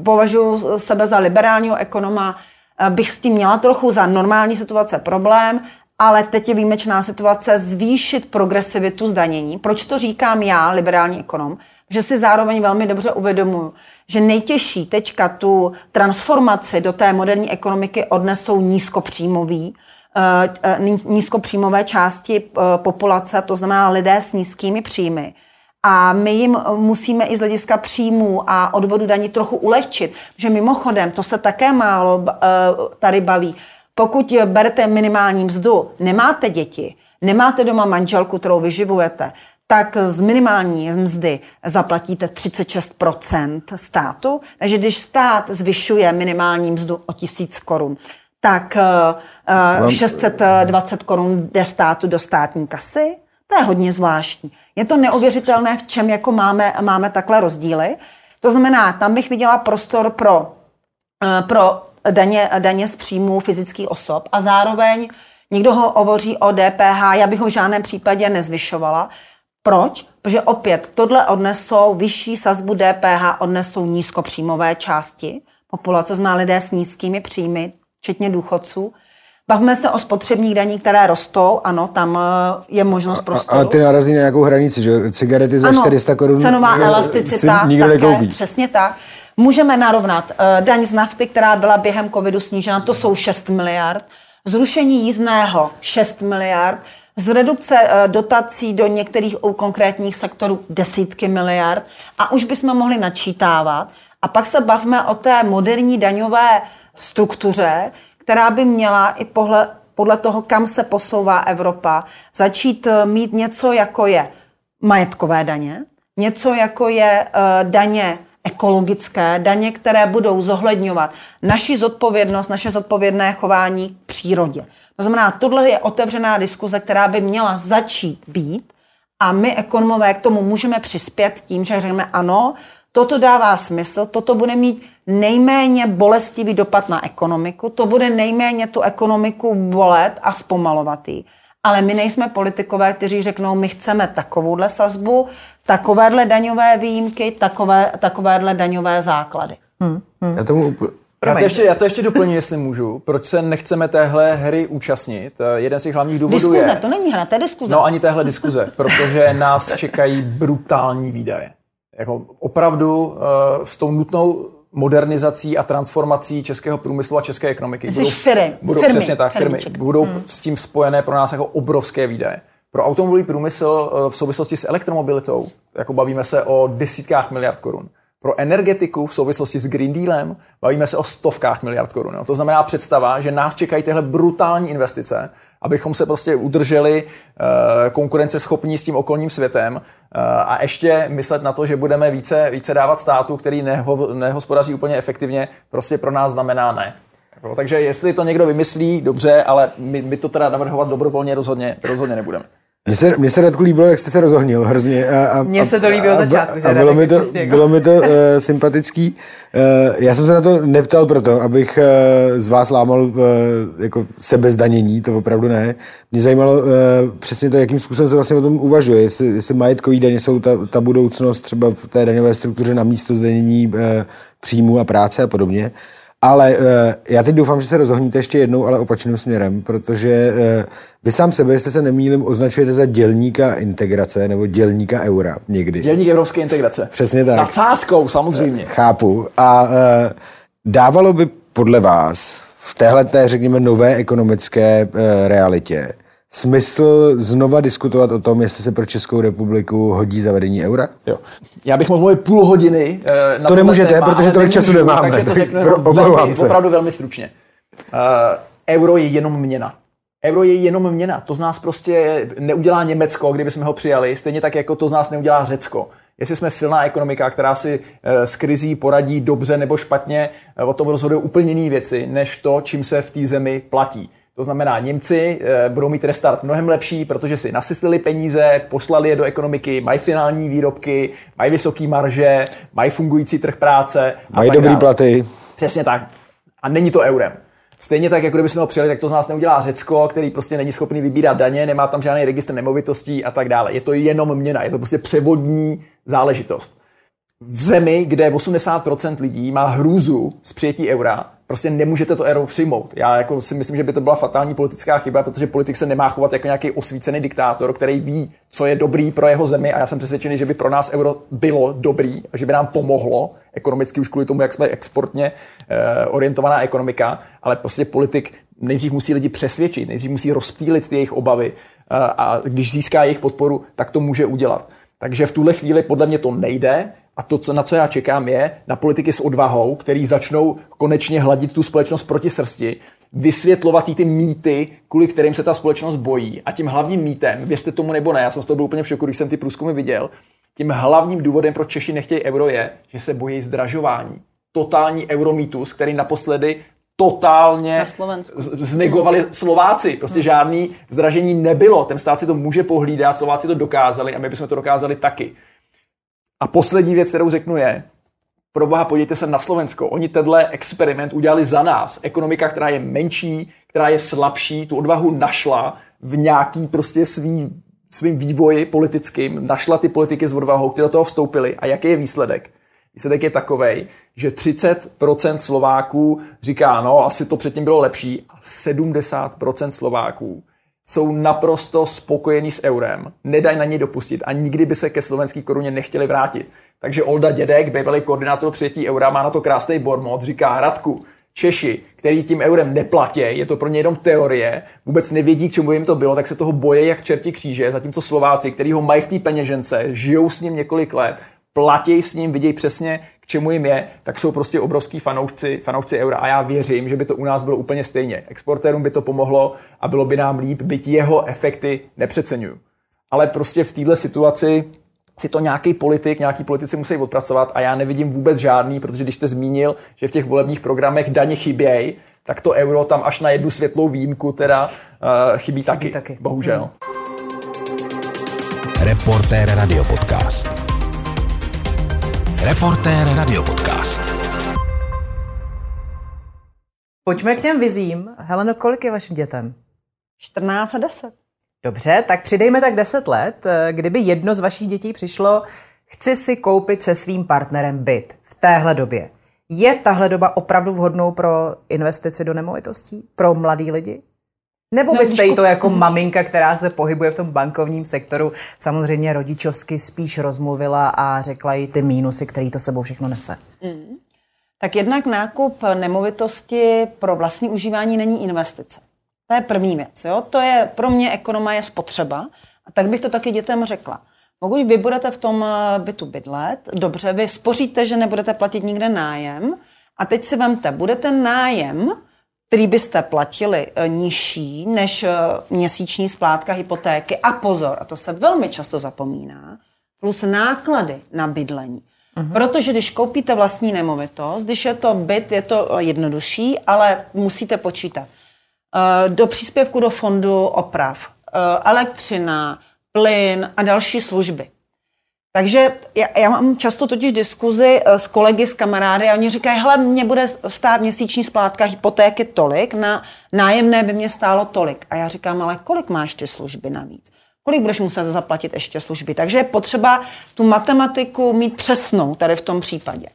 považuji sebe za liberálního ekonoma, bych s tím měla trochu za normální situace problém, ale teď je výjimečná situace zvýšit progresivitu zdanění. Proč to říkám já, liberální ekonom? Že si zároveň velmi dobře uvědomuji, že nejtěžší teďka tu transformaci do té moderní ekonomiky odnesou nízkopříjmové části populace, to znamená lidé s nízkými příjmy. A my jim musíme i z hlediska příjmů a odvodu daní trochu ulehčit, že mimochodem, to se také málo tady baví, pokud berete minimální mzdu, nemáte děti, nemáte doma manželku, kterou vyživujete, tak z minimální mzdy zaplatíte 36% státu. Takže když stát zvyšuje minimální mzdu o 1000 korun, tak 620 korun jde státu do státní kasy. To je hodně zvláštní. Je to neuvěřitelné, v čem jako máme takhle rozdíly. To znamená, tam bych viděla prostor pro daně z příjmů fyzických osob a zároveň někdo ho hovoří o DPH, já bych ho v žádném případě nezvyšovala. Proč? Protože opět tohle odnesou vyšší sazbu DPH, odnesou nízkopříjmové části populace, znamená lidé s nízkými příjmy, včetně důchodců. Bavme se o spotřebních daní, které rostou, ano, tam je možnost prostoru. Ale ty narazí na nějakou hranici, že cigarety za 400 korun cenová elasticita, nikdo nekoupí. Přesně tak. Můžeme narovnat daň z nafty, která byla během covidu snížena, to jsou 6 miliard. Zrušení jízdného 6 miliard. Z redukce dotací do některých konkrétních sektorů desítky miliard. A už bychom mohli načítávat. A pak se bavme o té moderní daňové struktuře, která by měla i podle toho, kam se posouvá Evropa, začít mít něco, jako je majetkové daně, něco, jako je daně ekologické, daně, které budou zohledňovat naši zodpovědnost, naše zodpovědné chování k přírodě. To znamená, tohle je otevřená diskuze, která by měla začít být a my ekonomové k tomu můžeme přispět tím, že řekneme ano, toto dává smysl, toto bude mít nejméně bolestivý dopad na ekonomiku, to bude nejméně tu ekonomiku bolet a zpomalovat ji. Ale my nejsme politikové, kteří řeknou, my chceme takovouhle sazbu, takovéhle daňové výjimky, takovéhle daňové základy. Já to ještě doplním, jestli můžu. Proč se nechceme téhle hry účastnit? Jeden z těch hlavních důvodů diskuze, je... Diskuze, to není hra, to je diskuze. No ani téhle diskuze, protože nás čekají brutální výdaje. Jako opravdu s tou nutnou modernizací a transformací českého průmyslu a české ekonomiky. Budou s tím spojené pro nás jako obrovské výdaje. Pro automobilový průmysl v souvislosti s elektromobilitou, jako bavíme se o desítkách miliard korun. Pro energetiku v souvislosti s Green Dealem bavíme se o stovkách miliard korun. To znamená představa, že nás čekají tyhle brutální investice, abychom se prostě udrželi konkurenceschopní s tím okolním světem a ještě myslet na to, že budeme více dávat státu, který nehospodaří úplně efektivně, prostě pro nás znamená ne. Takže jestli to někdo vymyslí, dobře, ale my to teda navrhovat dobrovolně rozhodně nebudeme. Mně se Radku líbilo, jak jste se rozohnil hrozně. Mně se to líbilo začátku, že Radek je přesně. Bylo mi to sympatický. Já jsem se na to neptal proto, abych z vás lámal jako sebezdanění, to opravdu ne. Mě zajímalo přesně to, jakým způsobem se vlastně o tom uvažuje. Jestli majetkový daně jsou ta budoucnost třeba v té daňové struktuře na místo zdanění příjmu a práce a podobně. Ale já teď doufám, že se rozohníte ještě jednou, ale opačným směrem, protože vy sám sebe, jestli se nemýlím, označujete za dělníka integrace nebo dělníka eura někdy. Dělník evropské integrace. Přesně tak. S nadsázkou samozřejmě. Chápu. A dávalo by podle vás v téhleté, řekněme, nové ekonomické realitě smysl znova diskutovat o tom, jestli se pro Českou republiku hodí zavedení eura? Jo. Já bych mohl mluvit půl hodiny. To nemůžete, téma, protože tolik času nemáme. Takže to řeknu opravdu velmi stručně. Euro je jenom měna. Euro je jenom měna. To z nás prostě neudělá Německo, kdyby jsme ho přijali. Stejně tak, jako to z nás neudělá Řecko. Jestli jsme silná ekonomika, která si s krizí poradí dobře nebo špatně, o tom rozhodují úplně jiné věci, než to, čím se v té zemi platí. To znamená, Němci budou mít restart mnohem lepší, protože si nasyslili peníze, poslali je do ekonomiky, mají finální výrobky, mají vysoké marže, mají fungující trh práce. Mají dobrý platy. Přesně tak. A není to eurem. Stejně tak, jako kdybychom ho přijeli, tak to z nás neudělá Řecko, který prostě není schopný vybírat daně, nemá tam žádný registr nemovitostí a tak dále. Je to jenom měna, je to prostě převodní záležitost. V zemi, kde 80% lidí má hrůzu z přijetí eura, prostě nemůžete to euro přijmout. Já jako si myslím, že by to byla fatální politická chyba, protože politik se nemá chovat jako nějaký osvícený diktátor, který ví, co je dobrý pro jeho zemi, a já jsem přesvědčený, že by pro nás euro bylo dobrý a že by nám pomohlo ekonomicky už kvůli tomu, jak jsme exportně orientovaná ekonomika, ale prostě politik nejdřív musí lidi přesvědčit, nejdřív musí rozptýlit ty jejich obavy a když získá jejich podporu, tak to může udělat. Takže v tuhle chvíli podle mě to nejde. A to, na co já čekám, je na politiky s odvahou, který začnou konečně hladit tu společnost proti srsti, vysvětlovat ty mýty, kvůli kterým se ta společnost bojí. A tím hlavním mýtem, věřte tomu nebo ne, já jsem z toho byl úplně v šoku, když jsem ty průzkumy viděl, tím hlavním důvodem, proč Češi nechtějí euro, je, že se bojí zdražování. Totální euromýtus, který naposledy totálně znegovali Slováci. Prostě žádný zdražení nebylo. Ten stát si to může pohlídat, Slováci to dokázali a my bychom to dokázali taky. A poslední věc, kterou řeknu, je, pro boha, podívejte se na Slovensko. Oni tenhle experiment udělali za nás. Ekonomika, která je menší, která je slabší, tu odvahu našla v nějaký prostě svým vývoji politickým, našla ty politiky s odvahou, které do toho vstoupily. A jaký je výsledek? Výsledek je takovej, že 30% Slováků říká, no, asi to předtím bylo lepší, a 70% Slováků jsou naprosto spokojení s eurem, nedají na něj dopustit a nikdy by se ke slovenské koruně nechtěli vrátit. Takže Olda Dědek, bývalý koordinátor přijetí eura, má na to krásný bormot, říká: Radku, Češi, který tím eurem neplatí, je to pro ně jenom teorie, vůbec nevědí, k čemu jim to bylo, tak se toho boje jak čerti kříže, zatímco Slováci, který ho mají v té peněžence, žijou s ním několik let, platí s ním, vidějí přesně, k čemu jim je, tak jsou prostě obrovský fanoušci eura a já věřím, že by to u nás bylo úplně stejně. Exportérům by to pomohlo a bylo by nám líp, byť jeho efekty nepřeceňuju. Ale prostě v této situaci si to nějaký politici musí odpracovat a já nevidím vůbec žádný, protože když jste zmínil, že v těch volebních programech daně chybějí, tak to euro tam až na jednu světlou výjimku teda chybí taky, bohužel. Reportér Radiopodcast. Pojďme k těm vizím. Heleno, kolik je vašim dětem? 14 a 10. Dobře, tak přidejme tak 10 let. Kdyby jedno z vašich dětí přišlo, chci si koupit se svým partnerem byt v téhle době. Je tahle doba opravdu vhodnou pro investici do nemovitostí? Pro mladý lidi? Nebo byste jí to jako maminka, která se pohybuje v tom bankovním sektoru, samozřejmě rodičovsky spíš rozmluvila a řekla jí ty mínusy, který to sebou všechno nese? Tak jednak nákup nemovitosti pro vlastní užívání není investice. To je první věc. Jo? To je pro mě ekonoma je spotřeba. A tak bych to taky dětem řekla. Pokud vy budete v tom bytu bydlet, dobře, vy spoříte, že nebudete platit nikde nájem. A teď si vemte, bude ten nájem, který byste platili nižší než měsíční splátka hypotéky. A pozor, a to se velmi často zapomíná, plus náklady na bydlení. Uhum. Protože když koupíte vlastní nemovitost, když je to byt, je to jednodušší, ale musíte počítat. Do příspěvku do fondu oprav, elektřina, plyn a další služby. Takže já mám často totiž diskuzi s kolegy, s kamarády a oni říkají, hele, mě bude stát měsíční splátka hypotéky tolik, na nájemné by mě stálo tolik. A já říkám, ale kolik máš ty služby navíc? Kolik budeš muset zaplatit ještě služby? Takže je potřeba tu matematiku mít přesnou tady v tom případě.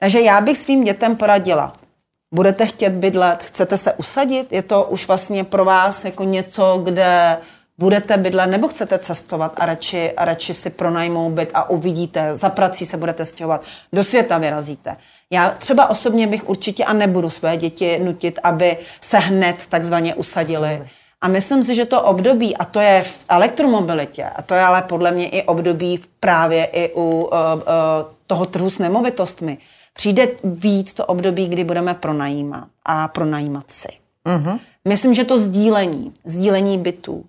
Takže já bych svým dětem poradila, budete chtět bydlet, chcete se usadit, je to už vlastně pro vás jako něco, kde budete bydlet, nebo chcete cestovat a radši si pronajmou byt a uvidíte, za prací se budete stěhovat, do světa vyrazíte. Já třeba osobně bych určitě a nebudu své děti nutit, aby se hned takzvaně usadili. A myslím si, že to období, a to je v elektromobilitě, a to je ale podle mě i období právě i u toho trhu s nemovitostmi, přijde víc to období, kdy budeme pronajímat a pronajímat si. Uh-huh. Myslím, že to sdílení bytů,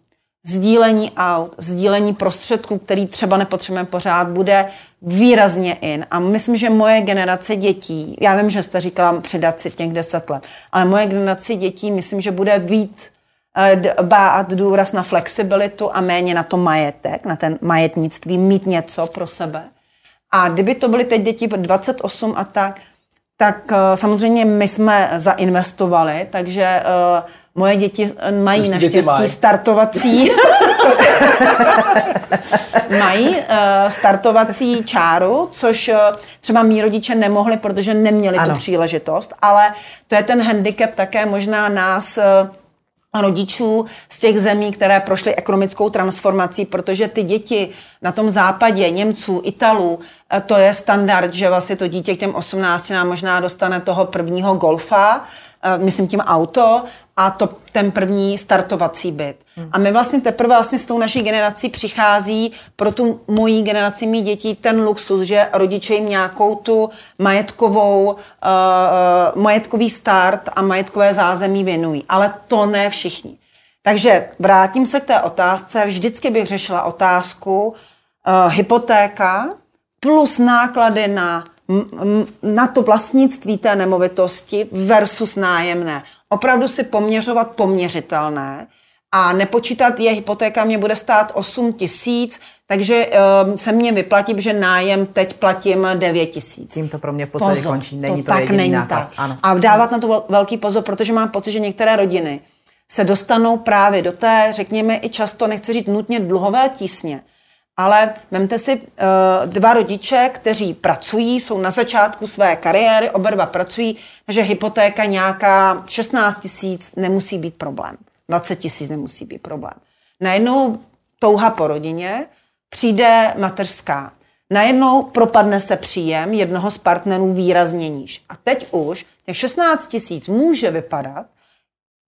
sdílení aut, sdílení prostředků, který třeba nepotřebujeme pořád, bude výrazně in. A myslím, že moje generace dětí, já vím, že jste říkala přidat si těch 10 let, ale moje generace dětí, myslím, že bude víc dbát důraz na flexibilitu a méně na to majetek, na ten majetnictví, mít něco pro sebe. A kdyby to byly teď děti 28 a tak samozřejmě my jsme zainvestovali, takže moje děti mají naštěstí startovací čáru, což třeba mí rodiče nemohli, protože neměli tu příležitost, ale to je ten handicap také možná nás rodičů z těch zemí, které prošly ekonomickou transformací, protože ty děti na tom západě, Němců, Italů, to je standard, že vlastně to dítě k těm 18 možná dostane toho prvního golfa, myslím tím auto, a to ten první startovací byt. A my vlastně teprve vlastně s tou naší generací přichází pro tu mojí generaci mých dětí ten luxus, že rodiče jim nějakou tu majetkový start a majetkové zázemí věnují. Ale to ne všichni. Takže vrátím se k té otázce. Vždycky bych řešila otázku hypotéka plus náklady na to vlastnictví té nemovitosti versus nájemné. Opravdu si poměřovat poměřitelné a nepočítat je, hypotéka mě bude stát 8 000, takže se mě vyplatí, že nájem teď platím 9 000. Tím to pro mě v podstatě končí, není to jediný náklad. A dávat na to velký pozor, protože mám pocit, že některé rodiny se dostanou právě do té, řekněme i často, nechci říct nutně dluhové tísně, ale vemte si dva rodiče, kteří pracují, jsou na začátku své kariéry, oba dva pracují, takže hypotéka nějaká 16 000 nemusí být problém. 20 000 nemusí být problém. Najednou touha po rodině, přijde mateřská. Najednou propadne se příjem jednoho z partnerů výrazně níž. A teď už těch 16 000 může vypadat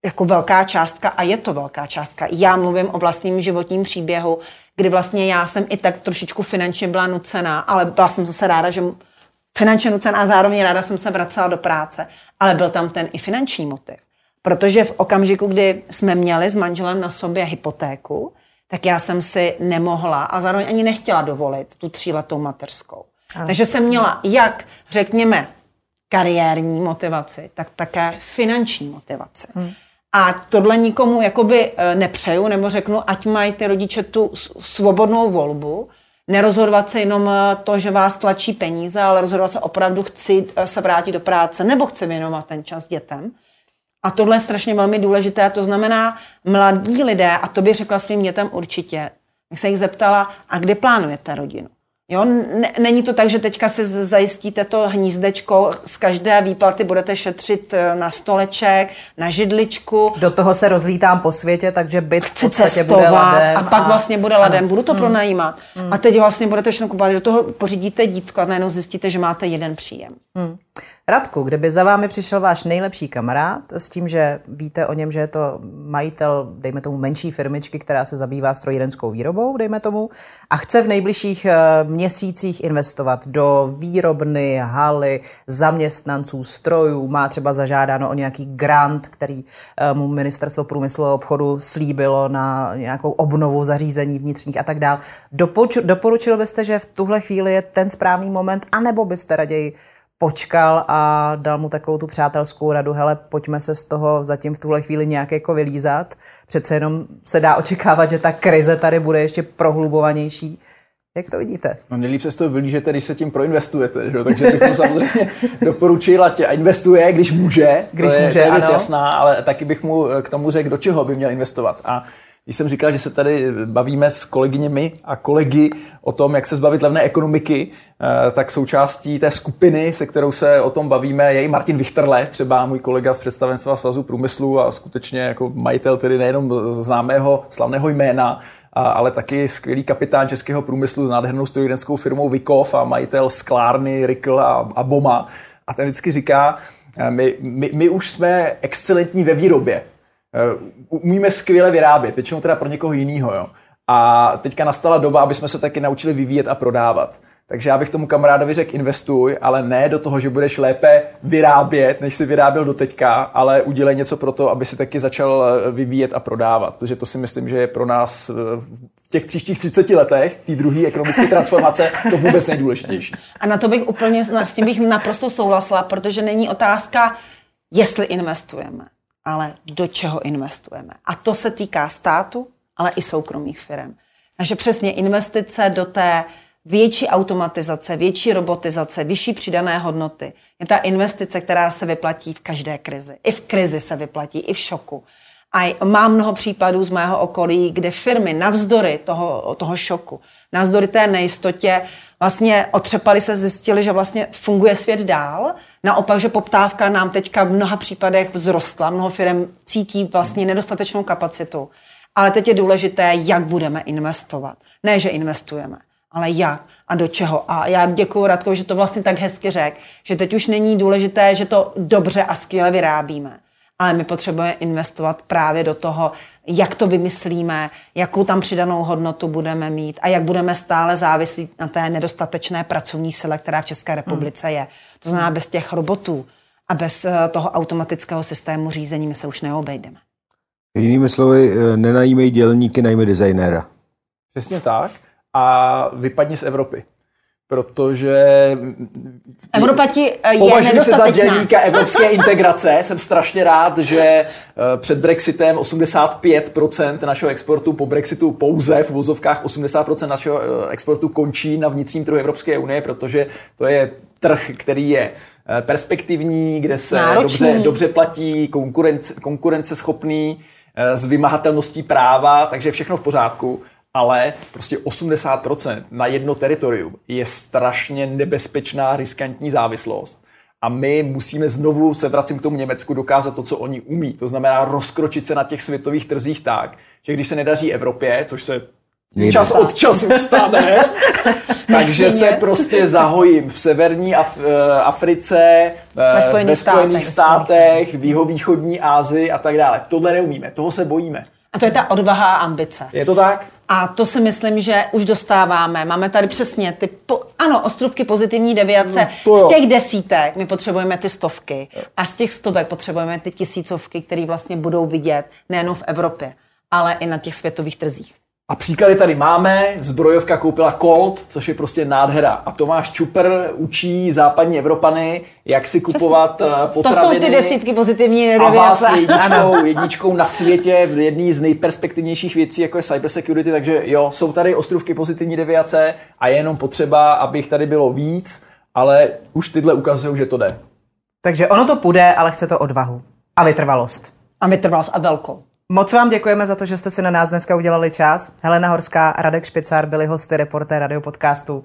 jako velká částka a je to velká částka. Já mluvím o vlastním životním příběhu, kdy vlastně já jsem i tak trošičku finančně byla nucená, ale byla jsem zase ráda, že finančně nucená a zároveň ráda jsem se vracela do práce. Ale byl tam ten i finanční motiv. Protože v okamžiku, kdy jsme měli s manželem na sobě hypotéku, tak já jsem si nemohla a zároveň ani nechtěla dovolit tu 3letou mateřskou. Ano. Takže jsem měla jak, řekněme, kariérní motivaci, tak také finanční motivaci. Hmm. A tohle nikomu jakoby nepřeju, nebo řeknu, ať mají ty rodiče tu svobodnou volbu, nerozhodovat se jenom to, že vás tlačí peníze, ale rozhodovat se opravdu, chci se vrátit do práce, nebo chci věnovat ten čas dětem. A tohle je strašně velmi důležité, to znamená mladí lidé, a to bych řekla svým dětem určitě, jak se jich zeptala, a kdy plánujete rodinu? Jo? Není to tak, že teďka si zajistíte to hnízdečko, z každé výplaty budete šetřit na stoleček, na židličku. Do toho se rozlítám po světě, takže byt v podstatě bude ladem. A pak vlastně bude ladem, budu to pronajímat. A teď vlastně budete všechno kupovat, do toho pořídíte dítko a najednou zjistíte, že máte jeden příjem. Radku, kdyby za vámi přišel váš nejlepší kamarád s tím, že víte o něm, že je to majitel, dejme tomu, menší firmičky, která se zabývá strojírenskou výrobou, dejme tomu, a chce v nejbližších měsících investovat do výrobny, haly, zaměstnanců, strojů, má třeba zažádáno o nějaký grant, který mu Ministerstvo průmyslu a obchodu slíbilo na nějakou obnovu zařízení vnitřních a tak dál. Doporučil byste, že v tuhle chvíli je ten správný moment, anebo byste raději počkal a dal mu takovou tu přátelskou radu, hele, pojďme se z toho zatím v tuhle chvíli nějak jako vylízat. Přece jenom se dá očekávat, že ta krize tady bude ještě prohlubovanější. Jak to vidíte? No, nejlíp se z toho vylížete, když se tím proinvestujete, že? Takže bych mu samozřejmě doporučila tě, investuje, když může, to je věc jasná, ale taky bych mu k tomu řekl, do čeho by měl investovat. A když jsem říkal, že se tady bavíme s kolegyněmi a kolegy o tom, jak se zbavit levné ekonomiky, tak součástí té skupiny, se kterou se o tom bavíme, je i Martin Vichterle, třeba můj kolega z představenstva Svazu průmyslu a skutečně jako majitel tedy nejenom známého slavného jména, ale taky skvělý kapitán českého průmyslu s nádhernou strojírenskou firmou Vykov a majitel Sklárny Rikl a Boma. A ten vždycky říká, my už jsme excelentní ve výrobě. Umíme skvěle vyrábět, většinou teda pro někoho jinýho, jo. A teďka nastala doba, aby jsme se taky naučili vyvíjet a prodávat. Takže já bych tomu kamarádovi řekl, investuj, ale ne do toho, že budeš lépe vyrábět, než jsi vyráběl doteďka, ale udělej něco pro to, aby si taky začal vyvíjet a prodávat. Protože to si myslím, že je pro nás v těch příštích 30 letech, té druhé ekonomické transformace, to vůbec nejdůležitější. A na to bych úplně, s tím bych naprosto souhlasila, protože není otázka, jestli investujeme, ale do čeho investujeme. A to se týká státu, ale i soukromých firm. Takže přesně investice do té větší automatizace, větší robotizace, vyšší přidané hodnoty je ta investice, která se vyplatí v každé krizi. I v krizi se vyplatí, i v šoku. A mám mnoho případů z mého okolí, kde firmy navzdory toho šoku, navzdory té nejistotě, vlastně otřepali se, zjistili, že vlastně funguje svět dál. Naopak, že poptávka nám teďka v mnoha případech vzrostla, mnoho firm cítí vlastně nedostatečnou kapacitu. Ale teď je důležité, jak budeme investovat. Ne, že investujeme, ale jak a do čeho. A já děkuju Radkovi, že to vlastně tak hezky řekl, že teď už není důležité, že to dobře a skvěle vyrábíme. Ale my potřebujeme investovat právě do toho, jak to vymyslíme, jakou tam přidanou hodnotu budeme mít a jak budeme stále závislí na té nedostatečné pracovní sile, která v České republice je. To znamená, bez těch robotů a bez toho automatického systému řízení my se už neobejdeme. Jinými slovy, nenajímej dělníky, najmi designéra. Přesně tak. A vypadni z Evropy. Protože Evropa považuji se za dělníka evropské integrace. Jsem strašně rád, že před Brexitem 85% našeho exportu, po Brexitu pouze v vozovkách 80% našeho exportu končí na vnitřním trhu Evropské unie, protože to je trh, který je perspektivní, kde se dobře platí, konkurenceschopný, s vymahatelností práva, takže všechno v pořádku. Ale prostě 80% na jedno teritorium je strašně nebezpečná, riskantní závislost. A my musíme znovu, se vracím k tomu Německu, dokázat to, co oni umí. To znamená rozkročit se na těch světových trzích tak, že když se nedaří Evropě, což se čas od času stane, takže se prostě zahojím v severní Africe, ve Spojených státech, v jihovýchodní Asii a tak dále. Tohle neumíme, toho se bojíme. A to je ta odvaha a ambice. Je to tak? A to si myslím, že už dostáváme. Máme tady přesně ty, ostrůvky pozitivní deviace. No z těch 10 my potřebujeme ty 100 a z těch 100 potřebujeme ty 1000, které vlastně budou vidět nejen v Evropě, ale i na těch světových trzích. A příklady tady máme, zbrojovka koupila Colt, což je prostě nádhera. A Tomáš Čupr učí západní Evropany, jak si kupovat potraviny. To jsou ty 10 pozitivní deviace. A vás jedničkou na světě, v jedné z nejperspektivnějších věcí, jako je cybersecurity. Takže jo, jsou tady ostrůvky pozitivní deviace a je jenom potřeba, abych tady bylo víc, ale už tyhle ukazují, že to jde. Takže ono to půjde, ale chce to odvahu. A vytrvalost. A velkou. Moc vám děkujeme za to, že jste si na nás dneska udělali čas. Helena Horská a Radek Špicar byli hosty Reportér Radiopodcastu.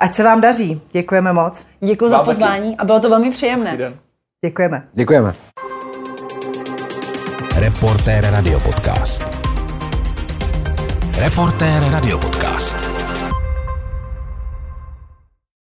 Ať se vám daří. Děkujeme moc. Děkuji za pozvání a bylo to velmi příjemné. Děkujeme. Děkujeme. Reportér Radiopodcast.